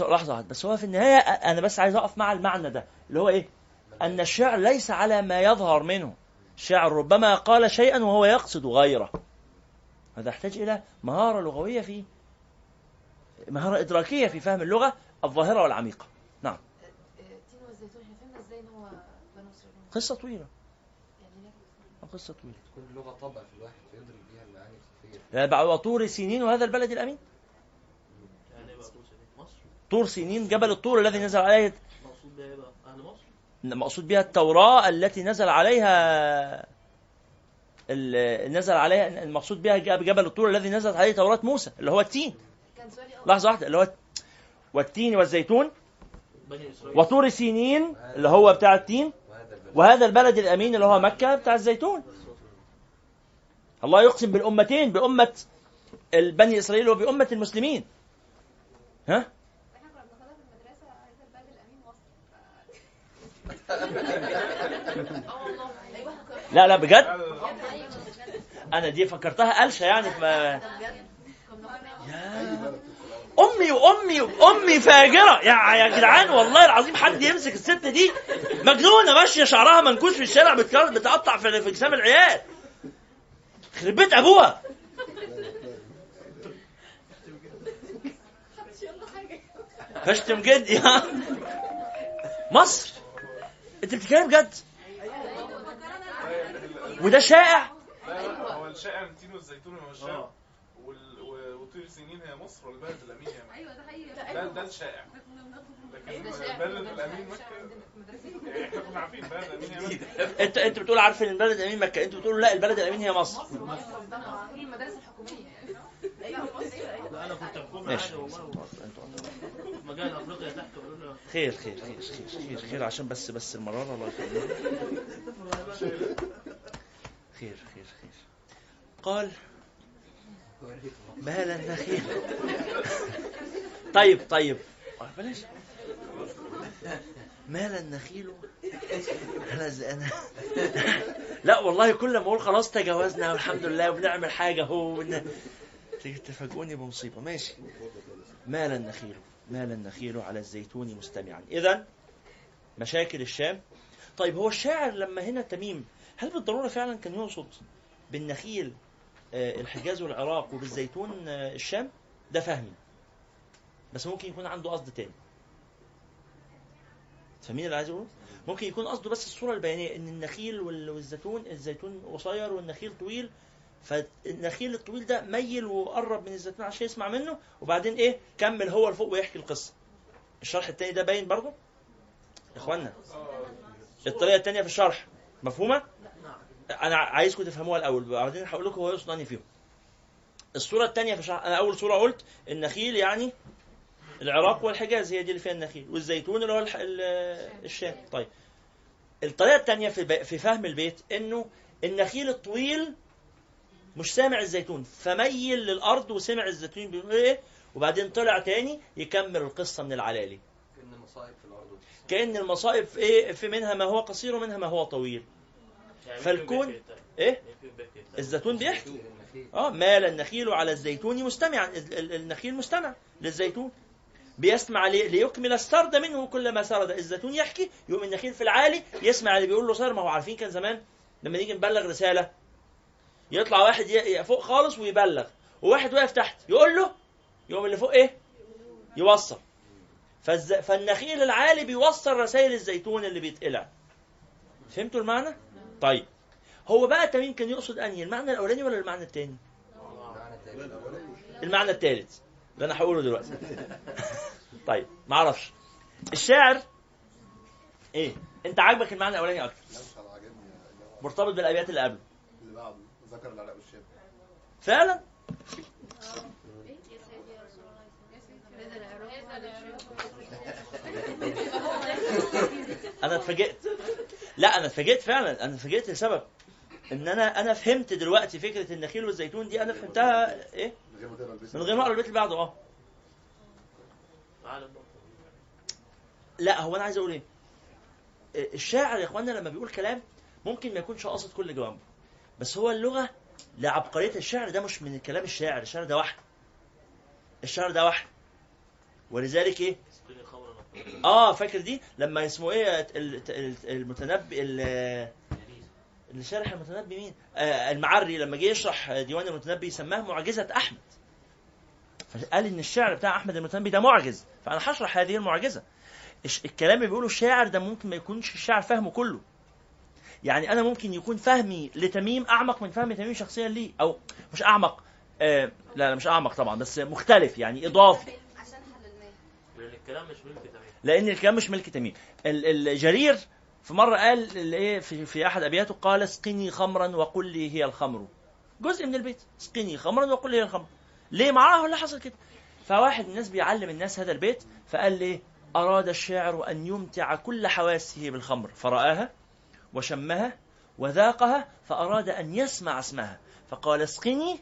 لحظة، بس هو في النهاية أنا بس عايز أقف مع المعنى ده اللي هو إيه؟ أن الشعر ليس على ما يظهر منه. الشعر ربما قال شيئا وهو يقصد غيره، هذا يحتاج إلى مهارة لغوية، في مهارة إدراكية في فهم اللغة الظاهرة والعميقة. نعم، قصة طويلة، قصة طويلة. كل لغة طبع في الواحد يدرك بيها المعاني الخفية. بعد طور سينين وهذا البلد الأمين، طور سينين جبل الطور الذي نزل عليه، مقصود بها التوراة التي نزل عليها، المقصود بها جبل الطور الذي نزلت عليه توراة موسى اللي هو التين. لحظة واحدة، اللي هو والتين والزيتون وطور سينين اللي هو بتاع التين، وهذا البلد الأمين اللي هو مكة بتاع الزيتون. الله يقسم بالأمتين، بأمة بني إسرائيل وبأمة المسلمين. ها؟ لا بجد؟ أنا دي فكرتها قلشة يعني. ما أمي فاجرة يا جدعان، والله العظيم حد يمسك الست دي مجنونة، ماشية شعرها منكوش في الشارع بتقطع في أجسام العيال، خرب بيت أبوها. بشتم جد يا مصر، أنت بتتكلم جد؟ وده شائع؟ هو الشائع التين والزيتون هو الشائع، وطير سنين هي مصر ولا بلد الامين يا مكه؟ ايوه ده حقيقي. ده الشائع. لكن بلد الامين مكه احنا كنا عارفين بلد الامين يا مكه. انت بتقول عارفين البلد الامين مكه، انتوا بتقولوا لا البلد الامين هي مصر. مصر طبعا هي المدارس الحكوميه يعني. ايوه مصر. انا كنت حكومه عادي والله. مجال افريقيا تحت قالوا خير خير خير خير خير عشان بس المراره الله يخليك. خير خير خير. قال مالا النخيل. طيب بلاش مالا النخيل انا لا والله كل ما اقول خلاص تجاوزنا والحمد لله وبنعمل حاجه هو تفاجئوني بمصيبه. ماشي مالا النخيل على الزيتون مستمعا. اذا مشاكل الشام. طيب هو الشاعر لما هنا تميم هل بالضروره فعلا كان يقصد بالنخيل الحجاز والعراق وبالزيتون الشام؟ ده فهمي، بس ممكن يكون عنده قصد تاني. فاهمين اللي عايز اقوله؟ ممكن يكون قصده بس الصوره البيانيه ان النخيل والزيتون قصير والنخيل طويل، فالنخيل الطويل ده ميل وقرب من الزيتون عشان يسمع منه، وبعدين ايه كمل هو لفوق ويحكي القصه. الشرح التاني ده باين برضه يا اخوانا، الطريقه التانيه في الشرح مفهومه؟ انا عايزكم تفهموها الاول بعدين هقول لكم هو يقصد انهي فيهم. الصوره الثانيه في انا اول صوره قلت النخيل يعني العراق والحجاز هي دي اللي فيها النخيل، والزيتون اللي هو الشام. طيب الطريقه الثانيه في فهم البيت انه النخيل الطويل مش سامع الزيتون فميل للارض وسمع الزيتون بيقول ايه، وبعدين طلع تاني يكمل القصه من العلالي. كأن المصائب في الارض، كأن المصائب في ايه، في منها ما هو قصير ومنها ما هو طويل. فالكون ايه الزيتون بيحكي مال النخيل على الزيتون مستمعا، النخيل مستمع للزيتون بيسمع ليكمل السرد منه، كلما سرد الزيتون يحكي يقوم النخيل في العالي يسمع اللي بيقول له صار. ما هو عارفين كان زمان لما نيجي نبلغ رساله يطلع واحد فوق خالص ويبلغ، وواحد واقف تحت يقول له، يقوم اللي فوق ايه يوصل. فالنخيل العالي بيوصل رسائل الزيتون اللي بيتقلع. فهمتوا المعنى؟ طيب هو بقى تميم كان يقصد انهي، المعنى الاولاني ولا المعنى الثاني؟ المعنى الثالث اللي انا هقوله دلوقتي. طيب ما اعرفش الشاعر ايه، انت عاجبك المعنى الاولاني اكتر مرتبط بالابيات اللي قبله اللي بعده ذكر العراق والشام فعلا. انا اتفاجئت فعلا، انا اتفاجئت لسبب ان انا فهمت دلوقتي فكره النخيل والزيتون دي، انا فهمتها ايه من غير ما اقرا البيت اللي بعده. لا هو انا عايز اقول ايه، الشاعر يا اخوانا لما بيقول كلام ممكن ما يكونش قاصد كل جوانبه، بس هو اللغه لعبقريه الشعر ده مش من كلام الشاعر، الشعر ده وحده ولذلك ايه فاكر دي لما اسمه ايه المتنبي اللي شارح المتنبي مين المعري لما جه يشرح ديوان المتنبي سماه معجزه احمد، فقال ان الشعر بتاع احمد المتنبي ده معجز، فانا هشرح هذه المعجزه. الكلام اللي بيقوله الشاعر ده ممكن ما يكونش الشاعر فاهمه كله، يعني انا ممكن يكون فهمي لتميم اعمق من فهم تميم شخصيا ليه، او مش اعمق لا مش اعمق طبعا بس مختلف يعني اضافي، لأن الكلام مش ملك تميم. الجرير في مرة قال إيه في أحد أبياته، قال اسقني خمرا وقل لي هي الخمر، جزء من البيت اسقني خمرا وقل لي هي الخمر، ليه معاه ولا حصل كده؟ فواحد من الناس بيعلم الناس هذا البيت فقال ليه أراد الشاعر أن يمتع كل حواسه بالخمر، فرآها وشمها وذاقها فأراد أن يسمع اسمها، فقال اسقني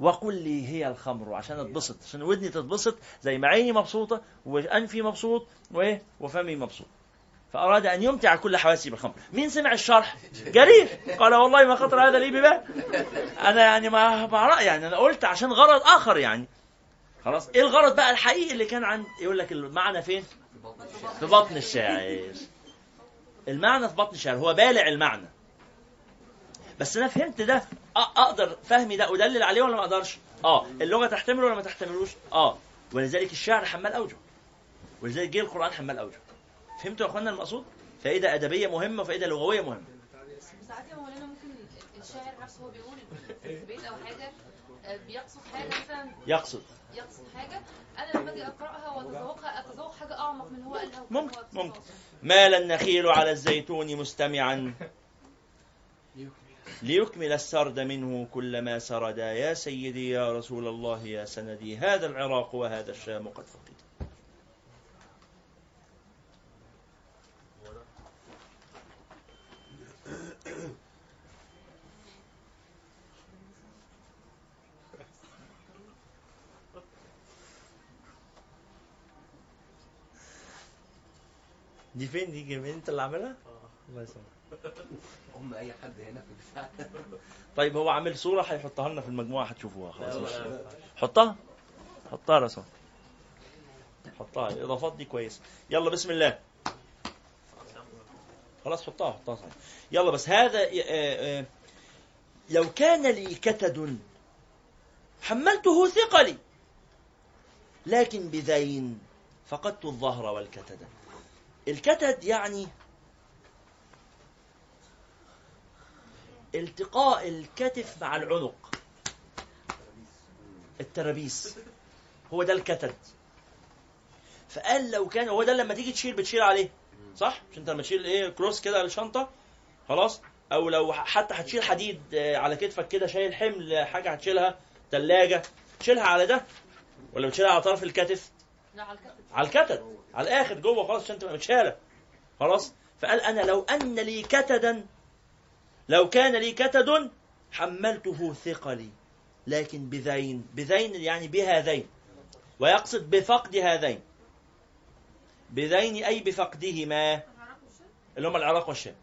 وقل لي هي الخمر، عشان اتبسط، عشان ودني تتبسط زي ما عيني مبسوطه وانفي مبسوط وايه وفمي مبسوط، فاراد ان يمتع كل حواسي بالخمر. مين سمع الشرح؟ جرير. قال والله ما خطر هذا لي ببال، انا يعني ما رايي، يعني انا قلت عشان غرض اخر يعني خلاص. ايه الغرض بقى الحقيقي اللي كان عند يقول لك المعنى فين؟ في بطن الشاعر. المعنى في بطن الشاعر، هو بالع المعنى، بس انا فهمت ده اقدر فهمي ده ادلل عليه ولا ما اقدرش؟ اللغه تحتمله ولا ما تحتملوش؟ ولذلك الشعر حمال اوجه، ولذلك جه القران حمال اوجه. فهمتوا يا اخوانا المقصود؟ فائده ادبيه مهمه وفائده لغويه مهمه. ساعات يا مولانا ممكن الشاعر نفسه هو بيقول في البيت او حاجه بيقصد حاجه مثلا، يقصد يقصد حاجه، انا لما اجي اقراها واتذوقها اتذوق حاجه اعمق من اللي هو قالها. ممكن مال النخيل على الزيتون مستمعا ليكمل السرد منه كلما سردا. يا سيدي يا رسول الله يا سندي، هذا العراق وهذا الشام قد فقد. دي فين دي جميل انت اللي عاملها؟ الله يسلمك. هم اي حد هنا في البتاع. طيب هو عامل صوره هيحطها لنا في المجموعه هتشوفوها خلاص. حطها حطها يا رسول، حطها، الاضافات دي كويسه. يلا بسم الله. خلاص حطها حطها صحيح. يلا بس هذا لو كان لي كتد حملته ثقلي، لكن بذين فقدت الظهر والكتد. الكتد يعني التقاء الكتف مع العنق، الترابيس، هو ده الكتد. فقال لو كان هو ده، لما تيجي تشيل بتشيل عليه صح؟ مش انت لما تشيل ايه كروس كده على الشنطه خلاص، او لو حتى هتشيل حديد على كتفك كده، شايل حمل حاجه هتشيلها، ثلاجه تشيلها على ده، ولا بتشيلها على طرف الكتف؟ لا على الكتف، على الكتد، على الاخر جوه خلاص عشان تبقى متشاله خلاص. فقال انا لو ان لي كتدا، لو كان لي كتد حملته ثقلي، لكن بذين، بذين يعني بهذين، ويقصد بفقد هذين، بذين اي بفقدهما اللي هم العراق والشام.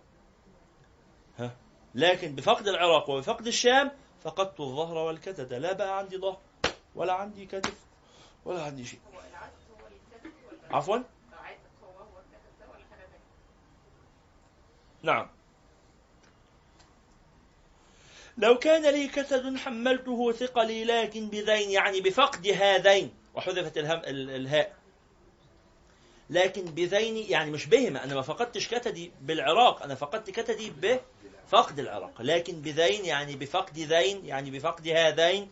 ها، لكن بفقد العراق وبفقد الشام فقدت الظهر والكتد، لا بقى عندي ظهر ولا عندي كتف ولا عندي شيء. عفوا؟ نعم. لو كان لي كتد حملته ثقلي، لكن بذين يعني بفقد هذين، وحذفت الهاء. لكن بذين يعني مش بهما، أنا ما فقدتش كتدي بالعراق، أنا فقدت كتدي بفقد العراق، لكن بذين يعني بفقد ذين يعني بفقد هذين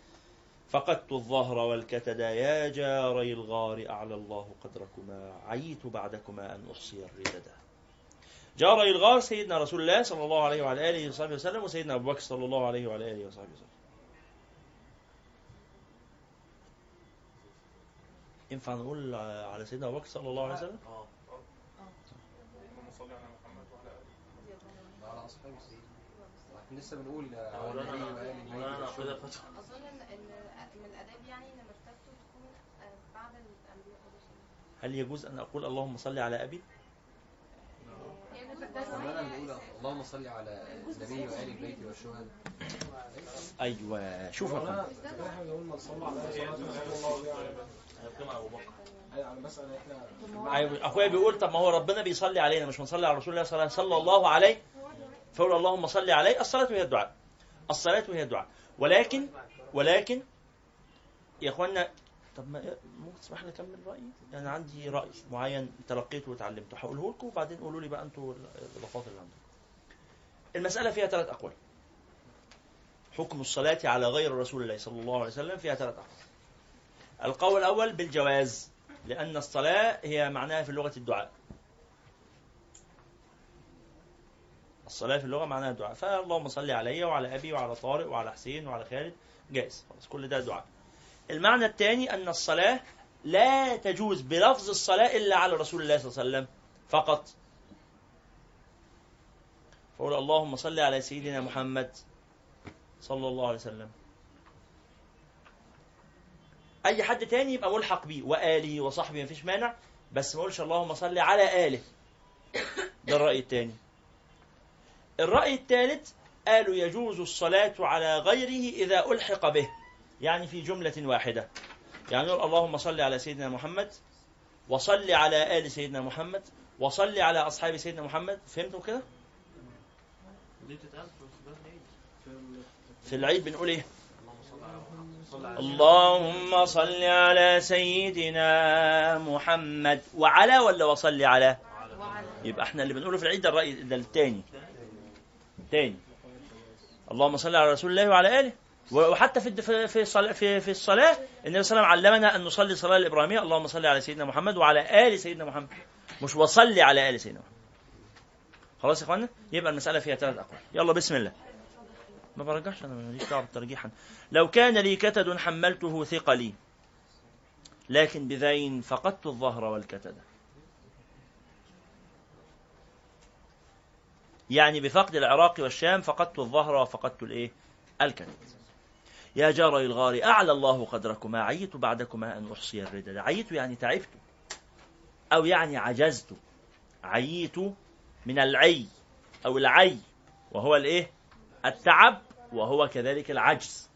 فقدت الظهر والكتد. يا جاري الغار أعلى الله قدركما، عيت بعدكما أن أحصي الرددا. جاري الغار سيدنا رسول الله صلى الله عليه وعلى آله وصحبه وسلم، وسيدنا أبو بكر صلى الله عليه وعلى آله وصحبه وسلم. ينفع نقول على سيدنا أبو بكر صلى الله عليه وسلم؟ لسه بنقول انا اخدها فتره. اظن ان من الاداب يعني ان مرتبته تكون بعد الانبياء. هل يجوز ان اقول اللهم صل على ابي؟ انا بنقول اللهم صل على النبي وآل بيته والشهداء. ايوه شوف انا اللهم صل على سيدنا ابو بكر. انا مساله احنا اخويا بيقول طب ما هو ربنا بيصلي علينا، مش بنصلي على رسول الله صلى الله عليه؟ فقول اللهم صل عليه. الصلاة هي الدعاء، الصلاة هي الدعاء، ولكن يا اخوانا طب ما ممكن تسمح لي اكمل رايي؟ انا عندي راي معين تلقيته وتعلمته، هقوله لكم وبعدين قولوا لي بقى انتوا الاضافات اللي عندكم. المسألة فيها 3 أقوال. حكم الصلاة على غير رسول الله صلى الله عليه وسلم فيها 3 أقوال. القول الأول بالجواز، لأن الصلاة هي معناها في اللغة الدعاء. الصلاة في اللغة معناها الدعاء، فاللهم صل علي وعلى أبي وعلى طارق وعلى حسين وعلى خالد، جائز خلاص كل ده دعاء. المعنى الثاني أن الصلاة لا تجوز بلفظ الصلاة إلا على رسول الله صلى الله عليه وسلم فقط. فقول اللهم صل على سيدنا محمد صلى الله عليه وسلم. أي حد تاني يبقى ملحق بيه، وآله وصحبه مفيش مانع، بس ما يقولش اللهم صل على آله. ده الرأي الثاني. الرأي الثالث قالوا يجوز الصلاة على غيره إذا ألحق به، يعني في جملة واحدة، يعني نقول اللهم صل على سيدنا محمد وصل على آل سيدنا محمد وصل على أصحاب سيدنا محمد. فهمتوا كده؟ في العيد بنقول إيه؟ اللهم صل على سيدنا محمد. وعلى ولا وصل على؟ يبقى احنا اللي بنقوله في العيد الرأي ده الثاني. اللهم صل على رسول الله وعلى آله. وحتى في الصلاة النبي صلى الله عليه وسلم علمنا أن نصلي صلاة الإبراهيمية، اللهم صل على سيدنا محمد وعلى آل سيدنا محمد، مش وصلي على آل سيدنا محمد. خلاص يا إخوانا، يبقى المسألة فيها 3 أقوال. يلا بسم الله. ما برجحش أنا، ماليش دعوة بالترجيح. لو كان لي كتد حملته ثقلي، لكن بذين فقدت الظهر والكتد. يعني بفقد العراق والشام فقدت الظهر وفقدت الإيه؟ الكتد. يا جاري الغار أعلى الله قدركما، عيت بعدكما أن أحصي الردى. عيت يعني تعبت أو يعني عجزت، عيت من العي أو العي وهو الإيه؟ التعب، وهو كذلك العجز.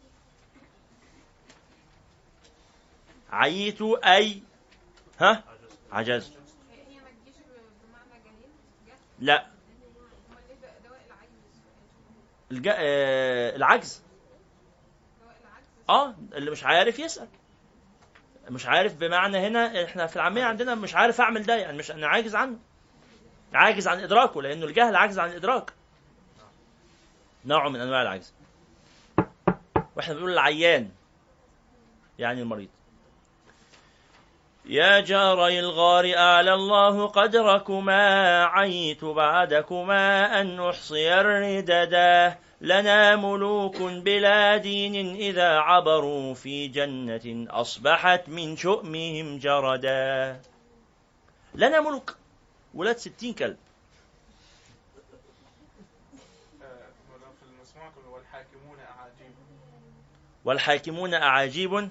عيت أي عجزت. لا، العجز اللي مش عارف يسأل، مش عارف بمعنى هنا احنا في العامية عندنا مش عارف اعمل ده، يعني مش انا عاجز عنه، عاجز عن ادراكه، لانه الجهل عجز عن الادراك، نوع من انواع العجز. واحنا بنقول العيان يعني المريض. يا جاري الغار أعلى الله قدركما، عيت بعدكما أن أحصي الرددا. لنا ملوك بلا دين إذا عبروا في جنة أصبحت من شؤمهم جردا. لنا ملوك، ولاد 60 كلب. والحاكمون أعاجيب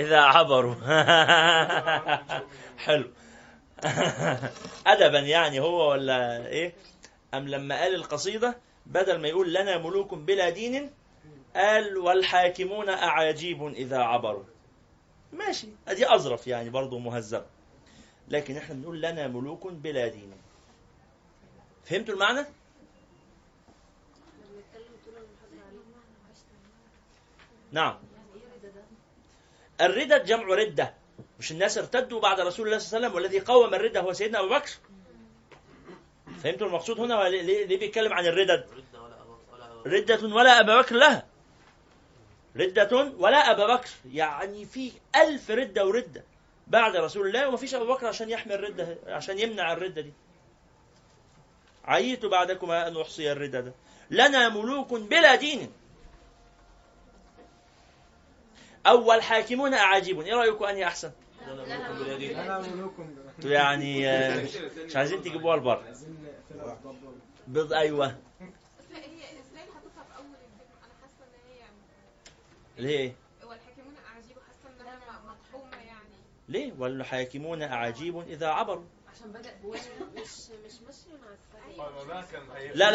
إذا عبروا. حلو. أدبا يعني هو ولا إيه؟ أم لما قال القصيدة بدل ما يقول لنا ملوك بلا دين قال والحاكمون أعاجيب إذا عبروا. ماشي، أدي أظرف يعني برضو مهذبة، لكن إحنا بنقول لنا ملوك بلا دين. فهمتوا المعنى؟ نعم. الردة جمع ردة، مش الناس ارتدوا بعد رسول الله صلى الله عليه وسلم، والذي قوم الردة هو سيدنا أبو بكر. فهمتوا المقصود هنا؟ ليه بيتكلم عن الردد؟ ردة ولا أبا بكر لها، ردة ولا أبا بكر، يعني في 1000 ردة وردة بعد رسول الله، ومفيش أبو بكر عشان يحمي الردة، عشان يمنع الردة دي. عييت بعدكما أن أحصي الردة. لنا ملوك بلا دين. أول حاكمون أعاجيب، إيه رأيكم أني أحسن؟ يعني مش عايزين تجيبوها لبر. أيوة. ليه؟ والحاكمون أعاجيب، حاسة إنها مطحومة يعني. ليه؟ والحاكمون أعاجيب إذا عبروا. عشان بدأ بوجه مش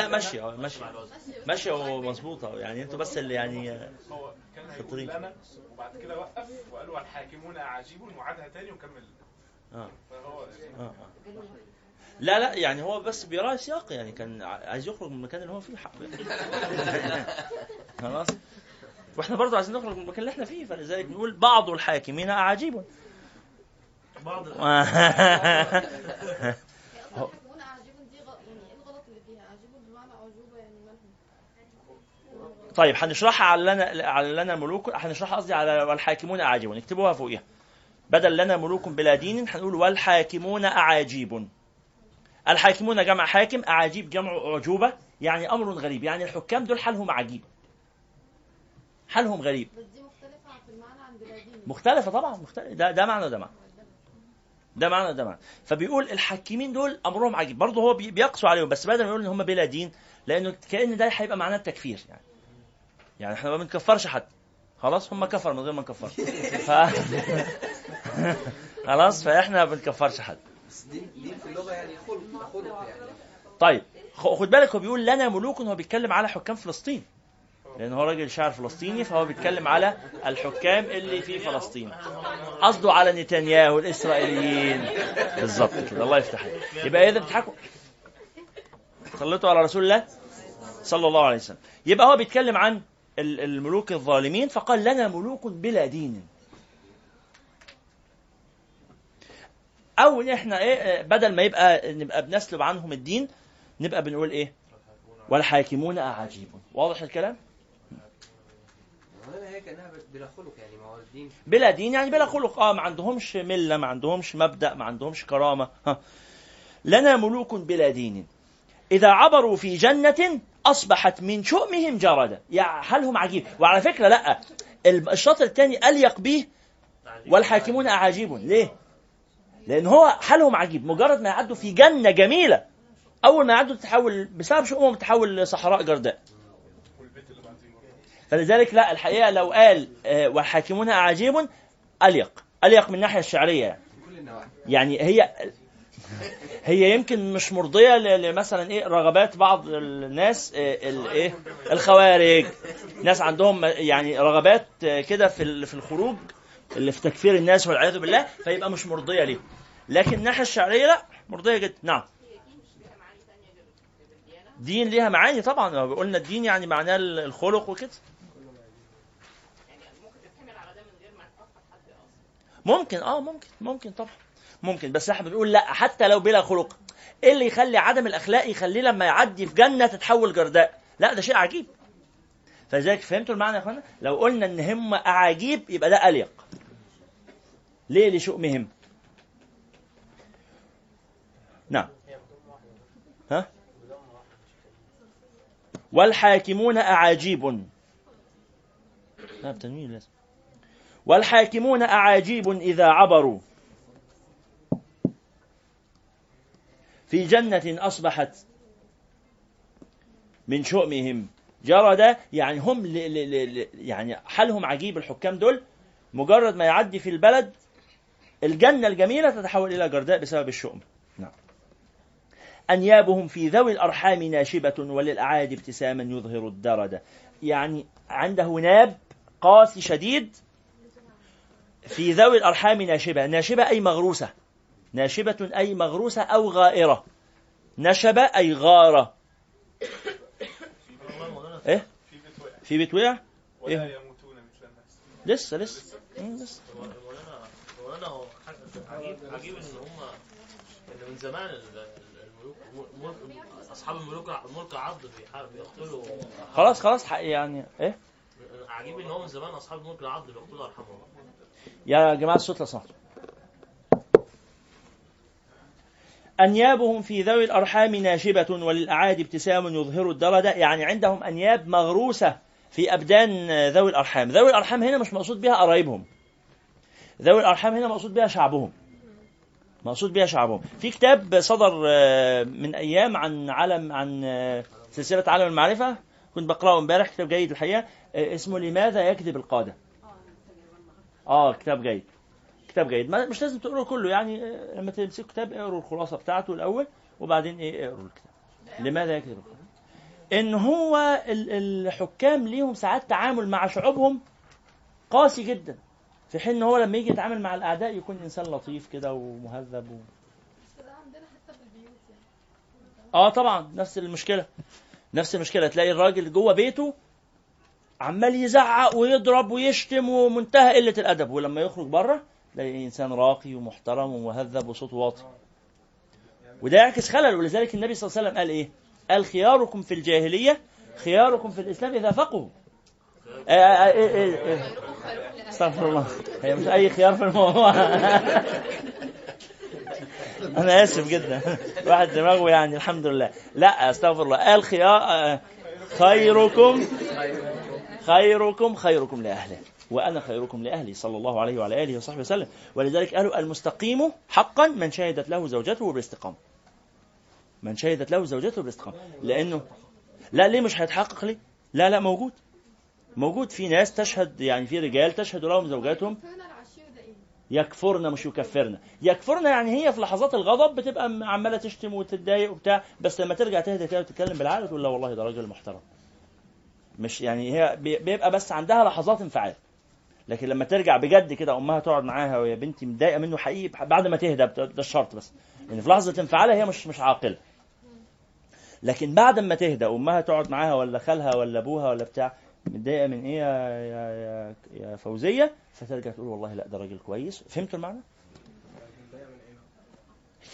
ماشية. لا ماشية ومظبوطة يعني، أنتوا بس اللي يعني. لنا وبعد كده وقف وقالوا الحاكمون عجيب وعادها تاني وكمل. فهو لا يعني هو بس بيراعي سياق، يعني كان عايز يخرج من المكان اللي هو فيه خلاص. واحنا برضو عايزين نخرج من المكان اللي احنا فيه، فلذلك نقول بعض الحاكمين عجيب. بعض الحاكمون عجيب دي يعني الغلط اللي فيها عجيب بمعنى عجوبة يعني مالهم. طيب هنشرحها على لنا ملوك، هنشرحها قصدي على والحاكمون أعاجيب، نكتبوها فوقيها. بدل لنا ملوك بلا دين هنقول والحاكمون أعاجيب. الحاكمون جمع حاكم، أعاجيب جمع أعجوبة، يعني أمر غريب، يعني الحكام دول حالهم عجيب، حالهم غريب. بس دي مختلفة في المعنى عن بلا دين. مختلفة طبعا، مختلفة. ده معنى ده معنى ده معنى ده معنى. فبيقول الحاكمين دول أمرهم عجيب، برضه هو بيقصوا عليهم، بس بدل ما يقول إن هم بلا دين، لأنه كأن ده هيبقى معناه التكفير يعني احنا ما بنكفرش حد، خلاص هم كفر من غير ما نكفر. خلاص فاحنا ما بنكفرش حد. دي في اللغه يعني خلق يعني. طيب خد بالك، هو بيقول لنا ملوك، هو بيتكلم على حكام فلسطين، لان هو راجل شاعر فلسطيني، فهو بيتكلم على الحكام اللي في فلسطين، قصده على نتنياهو الاسرائيليين بالظبط كده. الله يفتح عليك. يبقى اذا بتضحكوا صليتوا على رسول الله صلى الله عليه وسلم. يبقى هو بيتكلم عن الملوك الظالمين، فقال لنا ملوك بلا دين. أو إحنا إيه، بدل ما يبقى نبقى بنسلب عنهم الدين، نبقى بنقول إيه؟ والحاكمون أعاجيب. واضح الكلام؟ كأنها بلا خلق يعني، ما هو الدين بلا دين يعني بلا خلق. ما عندهمش ملة، ما عندهمش مبدأ، ما عندهمش كرامة. لنا ملوك بلا دين، إذا عبروا في جنة أصبحت من شؤمهم جردة. يعني حالهم عجيب. وعلى فكرة لأ، الشطر الثاني أليق به والحاكمون أعاجيب. ليه؟ لأن هو حالهم عجيب، مجرد ما يعدوا في جنة جميلة أول ما يعدوا تتحول بسبب شؤمهم تتحول صحراء جرداء. فلذلك لا، الحقيقة لو قال والحاكمون أعاجيب أليق من الناحية الشعرية يعني. هي يمكن مش مرضية لمثلا رغبات بعض الناس، الخوارج، ناس عندهم يعني رغبات كده في الخروج اللي في تكفير الناس والعياذ بالله، فيبقى مش مرضية ليه. لكن الناحية الشعرية لا، مرضية جدا. نعم، دين ليها معاني طبعا، قلنا الدين يعني معناه الخلق وكده. ممكن طبعا، ممكن. بس احنا بنقول لا، حتى لو بلا خلق، ايه اللي يخلي عدم الاخلاق يخليه لما يعدي في جنة تتحول جرداء؟ لا، ده شيء عجيب. فلذلك فهمتوا المعنى يا اخوانا؟ لو قلنا ان هم اعاجيب يبقى ده أليق. ليه؟ لشؤمهم. نعم. ها؟ والحاكمون أعاجيب. نعم، تنوين لازم. والحاكمون أعاجيب إذا عبروا في جنة أصبحت من شؤمهم جردة. يعني هم يعني حالهم عجيب الحكام دول، مجرد ما يعدي في البلد الجنة الجميلة تتحول إلى جرداء بسبب الشؤم. نعم. أنيابهم في ذوي الأرحام ناشبة وللأعادي ابتساما يظهر الدردة. يعني عنده ناب قاسي شديد في ذوي الأرحام ناشبة. ناشبة أي مغروسة، ناشبة أي مغروسة أو غائرة. نشبة أي غارة. إيه؟ في بيت وقع؟ ولا يموتون مثل الناس. لسه. وأنا هو عجيب إن هم إن من زمان الملوك أصحاب الملك عض بيقتلوا. خلاص يعني إيه؟ عجيب إن هم من زمان أصحاب الملك عض بيقتلوا أرحامهم. يا جماعة الصوت لو سمحتوا. أنيابهم في ذوي الأرحام ناشبة وللأعادي ابتسام يظهر الدردة. يعني عندهم أنياب مغروسة في أبدان ذوي الأرحام. ذوي الأرحام هنا مش مقصود بها قرايبهم، ذوي الأرحام هنا مقصود بها شعبهم. في كتاب صدر من أيام عن سلسلة علم المعرفة، كنت بقرأه امبارح، كتاب جيد الحقيقة، اسمه لماذا يكذب القادة. كتاب جيد، مش لازم تقرأه كله يعني، لما تمسك كتاب اقرأ الخلاصة بتاعته الأول وبعدين اقرأ الكتاب. لماذا يكذب القادة؟ إن هو الحكام ليهم ساعات تعامل مع شعوبهم قاسي جدا، في حين إن هو لما يجي يتعامل مع الأعداء يكون إنسان لطيف كده ومهذب بس ده عندنا حتى في البيوت يعني. طبعا نفس المشكلة، تلاقي الراجل جوه بيته عمال يزعق ويضرب ويشتم ومنتهى قلة الأدب، ولما يخرج بره تلاقي إنسان راقي ومحترم ومهذب وصوته واطي. وده يعكس خلل. ولذلك النبي صلى الله عليه وسلم قال إيه؟ قال خياركم في الجاهلية خياركم في الإسلام إذا فقهوا. استغفر الله، هي مش أي خيار في الموضوع. أنا آسف جدا، واحد دماغه يعني الحمد لله. لا، استغفر الله، قال خيركم لأهله وأنا خيركم لأهلي، صلى الله عليه وعلى آله وصحبه وسلم. ولذلك قالوا المستقيم حقا من شهدت له زوجته بالاستقامة. لأنه لا، ليه مش هيتحقق ليه؟ لا، موجود في ناس تشهد، يعني في رجال تشهد لهم زوجاتهم يكفرنا مش يكفرنا. يكفرنا يعني هي في لحظات الغضب بتبقى عماله تشتم وتتضايق وبتاع، بس لما ترجع تهدى كده وتتكلم بالعقل تقول لا والله ده راجل محترم. مش يعني هي بيبقى بس عندها لحظات انفعال، لكن لما ترجع بجد كده امها تقعد معاها ويا بنتي متضايقه منه حقيقي بعد ما تهدى، ده الشرط بس، لان يعني في لحظه انفعالها هي مش عاقله. لكن بعد ما تهدى امها تقعد معاها ولا خالها ولا ابوها ولا بتاع متضايقه من ايه يا فوزيه، فترجع تقول والله لا ده راجل كويس. فهمتوا المعنى؟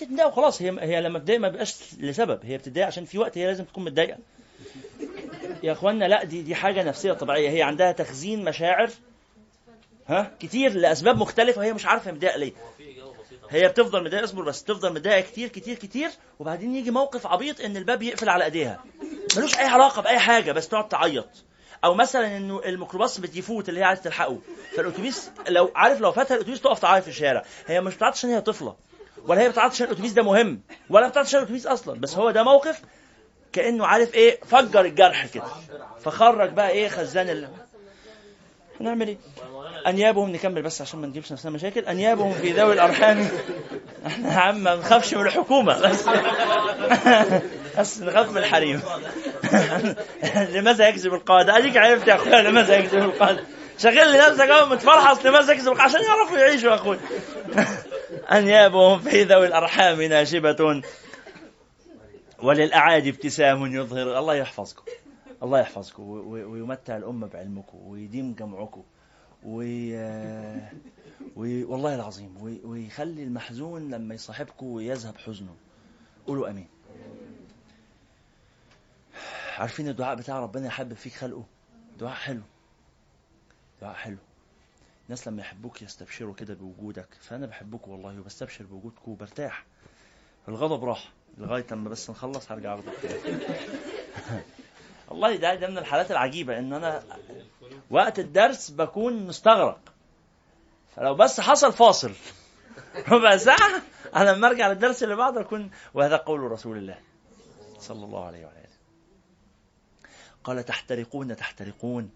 متضايقه وخلاص. هي لما بتضايق ما بيبقاش لسبب، هي بتضايق عشان في وقت هي لازم تكون متضايقه. يا اخوانا لا، دي حاجه نفسيه طبيعيه، هي عندها تخزين مشاعر كتير لاسباب مختلفه، وهي مش عارفه مضايقه ليه، هي بتفضل مضايقه، اصبر بس، تفضل مضايقه كتير كتير كتير، وبعدين يجي موقف عبيط ان الباب يقفل على ايديها ملوش اي علاقه باي حاجه، بس تقعد تعيط. او مثلا انه الميكروباص بيفوت اللي هي عايزه تلحقه، فالاتوبيس لو عارف لو فاتها الاتوبيس تقف تعيط في الشارع، هي مش بتعيط عشان هي طفله، ولا هي بتعيط عشان الاتوبيس ده مهم، ولا بتعيط عشان الاتوبيس اصلا، بس هو ده موقف كانه عارف ايه، فجر الجرح كده، فخرج بقى ايه خزان هنعمل ايه؟ انيابهم، نكمل بس عشان ما نجيبش نفسنا مشاكل. انيابهم في ذوي الارحام، احنا عم ما نخافش من الحكومه بس نخاف من الحريم. لماذا يكذب القاده؟ اديك عرفت يا اخويا لماذا يكذب القاده، شغل نفسك قوي متفرحص لماذا يكذب القاده، عشان يعرفوا يعيشوا يا اخويا. انيابهم في ذوي الارحام ناشبه وللأعادي ابتسام يظهر. الله يحفظكم، الله يحفظكم ويمتع الأمة بعلمكم ويديم جمعكم والله العظيم، ويخلي المحزون لما يصاحبكم ويذهب حزنه. قولوا أمين. عارفين الدعاء بتاع ربنا يحبب فيك خلقه، دعاء حلو، دعاء حلو. الناس لما يحبوك يستبشروا كده بوجودك، فأنا بحبك والله وبستبشر بوجودكم وبرتاح. الغضب راح لغاية لما بس نخلص هرجع أرضك. الله ده من الحالات العجيبة إن أنا وقت الدرس بكون مستغرق، فلو بس حصل فاصل ربع ساعة أنا لما أرجع للدرس اللي بعده أكون. وهذا قول رسول الله صلى الله عليه وآله، قال تحترقون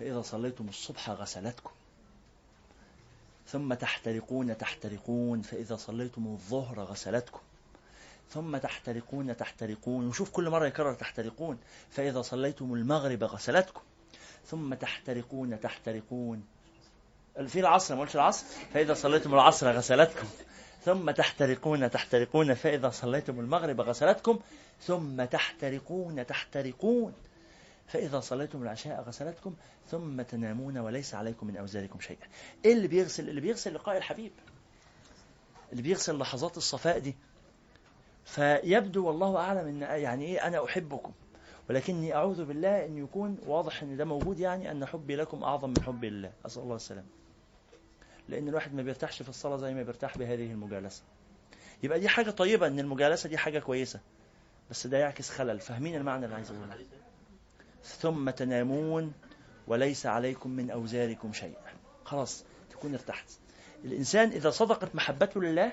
فإذا صليتم الصبح غسلتكم، ثم تحترقون فإذا صليتم الظهر غسلتكم، ثم تحترقون وشوف كل مرة يكرر تحترقون، فإذا صليتم المغرب غسلتكم، ثم تحترقون في العصر، ما قلتش العصر، فإذا صليتم العصر غسلتكم، ثم تحترقون فإذا صليتم المغرب غسلتكم، ثم تحترقون فإذا صليتم العشاء غسلتكم، ثم تنامون وليس عليكم من أوزاركم شيئا. إيه اللي بيغسل؟ اللي بيغسل لقاء الحبيب، اللي بيغسل لحظات الصفاء دي. فيبدو والله أعلم إن يعني إيه أنا أحبكم، ولكني أعوذ بالله إن يكون واضح إن ده موجود، يعني أن حبي لكم أعظم من حبي لله، أسأل الله السلامة. لأن الواحد ما بيرتاحش في الصلاة زي ما بيرتاح بهذه المجالسة. يبقى دي حاجة طيبة إن المجالسة دي حاجة كويسة، بس ده يعكس خلل. فاهمين المعنى اللي عايز أقوله؟ ثم تنامون وليس عليكم من أوزاركم شيء، خلاص تكون ارتحت. الإنسان إذا صدقت محبته لله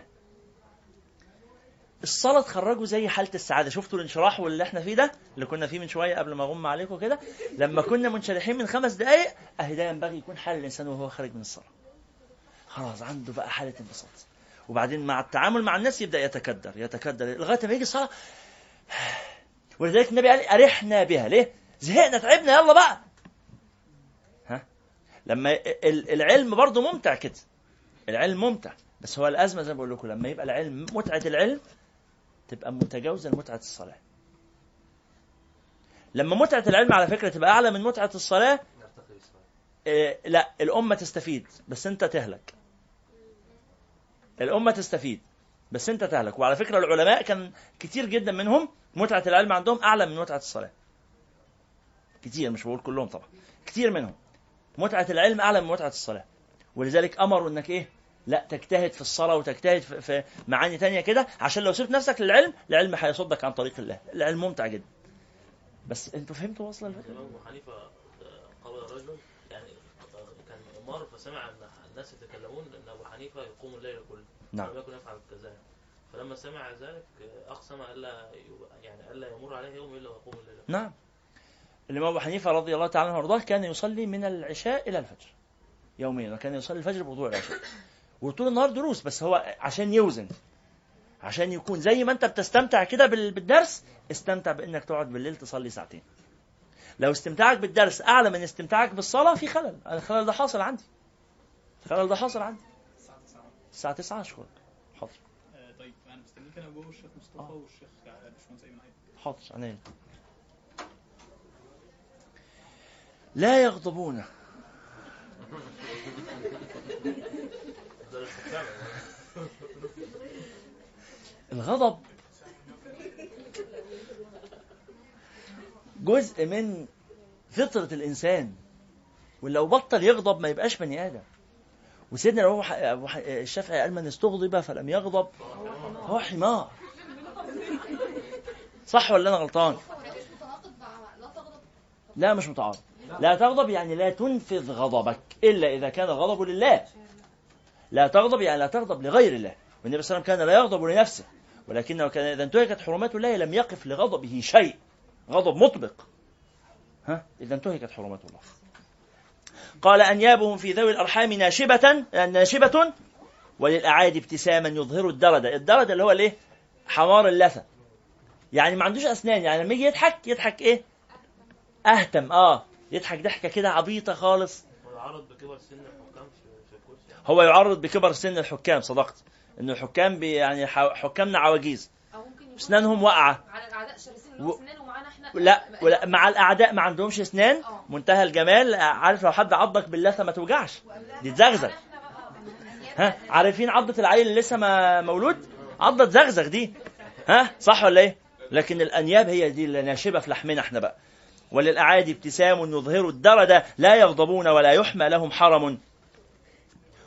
الصلاة تخرجوا زي حالة السعادة. شفتوا الانشراح واللي احنا فيه ده اللي كنا فيه من شوية قبل ما أغم عليكم كده، لما كنا منشرحين من 5 دقايق، أهدا ينبغي يكون حال الإنسان وهو خارج من الصلاة، خلاص عنده بقى حالة انبساط. وبعدين مع التعامل مع الناس يبدأ يتكدر لغاية ما يجي الصلاة. ولذلك النبي قال أرحنا بها، ليه؟ زهقنا تعبنا يلا بقى. لما العلم برضو ممتع كده، العلم ممتع، بس هو الأزمة زي ما بقول لكم لما يبقى العلم متعة، العلم تبقى متجاوزة لمتعة الصلاة. لما متعة العلم على فكرة تبقى أعلى من متعة الصلاة، لا الأمة تستفيد بس أنت تهلك، الأمة تستفيد بس أنت تهلك. وعلى فكرة العلماء كان كتير جدا منهم متعة العلم عندهم أعلى من متعة الصلاة، كتير، مش بقول كلهم طبعا، كتير منهم متعة العلم أعلى من متعة الصلاة. ولذلك أمروا أنك إيه؟ لا تجتهد في الصلاة وتجتهد في معاني تانية كده، عشان لو سبت نفسك للعلم، العلم هيصدك عن طريق الله. العلم ممتع جدا. بس انتوا فهمتوا وصل الفكرة؟ الإمام أبو حنيفة قال رجل، يعني كان مر فسمع أن الناس يتكلمون أن أبو حنيفة يقوم الليل كله. نعم. ولم يكن يفعل كذلك. فلما سمع ذلك أقسم ألا يعني ألا يمر عليه يوم إلا ويقوم الليل. نعم. الإمام أبو حنيفة رضي الله تعالى عنه وارضاه كان يصلي من العشاء إلى الفجر يوميا، وكان يصلي الفجر بوضوء العشاء. وطول النهار دروس، بس هو عشان يوزن، عشان يكون زي ما انت بتستمتع كده بالدرس، استمتع بانك تقعد بالليل تصلي 2 ساعة. لو استمتاعك بالدرس اعلى من استمتاعك بالصلاه في خلل. الخلل ده حاصل عندي، الخلل ده حاصل عندي. الساعه 9 اشكرك. حاضر. طيب انا مستنيك، انا جوه الشيخ مصطفى والشيخ باشمهندس ايمن. حاضر. عينيا. لا يغضبون. الغضب جزء من فطرة الإنسان، ولو بطل يغضب ما يبقاش بني آدم. وسيدنا الشافعي قال من استغضب فلم يغضب هو حمار. صح ولا أنا غلطان؟ لا مش متعارض. لا تغضب يعني لا تنفذ غضبك إلا إذا كان الغضب لله. لا تغضب يعني لا تغضب لغير الله. والنبي صلى الله عليه وسلم كان لا يغضب لنفسه، ولكنه كان إذا انتهكت حرمات الله لم يقف لغضبه شيء، غضب مطبق. إذا انتهكت حرمات الله. قال أنيابهم في ذوي الأرحام ناشبة وللأعادي ابتساما يظهر الدردة. الدردة اللي هو الإيه؟ حمار اللثة، يعني ما عندوش أسنان، يعني لما يجي يضحك إيه؟ أهتم، يضحك ضحكة كده عبيطة خالص. هو يعرض بكبر سن الحكام. صدقت إنه الحكام يعني حكامنا عواجيز، أسنانهم واقعة. على الأعداء شرسين أسنانهم معانا إحنا. لا مع الأعداء ما عندهمش أسنان، منتهى الجمال. عارف لو حد عضك باللثة ما توجعش، دي تزغزغ. عارفين عضة العيل اللي لسه ما مولود، عضة تزغزغ دي، صح ولا إيه؟ لكن الأنياب هي دي اللي ناشبة في لحمنا إحنا بقى. وللأعادي ابتسام يظهر الدردة لا يغضبون ولا يحمى لهم حرم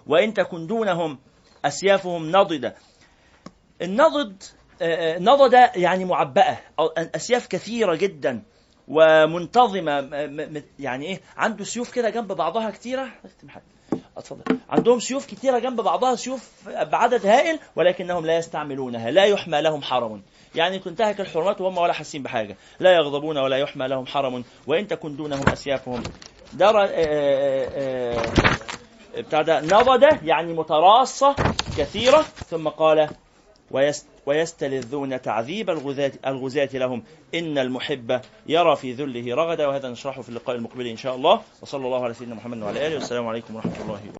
وإن تكن دونهم أسيافهم نضدة. النضد نضدة يعني معبأة، أسياف كثيرة جدا ومنتظمة، يعني إيه؟ عنده سيوف كده جنب بعضها كتيرة. أتفضل. عندهم سيوف كتيرة جنب بعضها، سيوف بعدد هائل، ولكنهم لا يستعملونها. لا يحمى لهم حرم، يعني تنتهك الحرمات وهم ولا حاسين بحاجة. لا يغضبون ولا يحمى لهم حرم وإن تكن دونهم أسيافهم نضدة، يعني متراصة كثيرة. ثم قال ويستلذون تعذيب الغزاة لهم إن المحب يرى في ذله رغدا. وهذا نشرحه في اللقاء المقبل إن شاء الله. وصلى الله على سيدنا محمد وعلى آله، والسلام عليكم ورحمة الله وبركاته.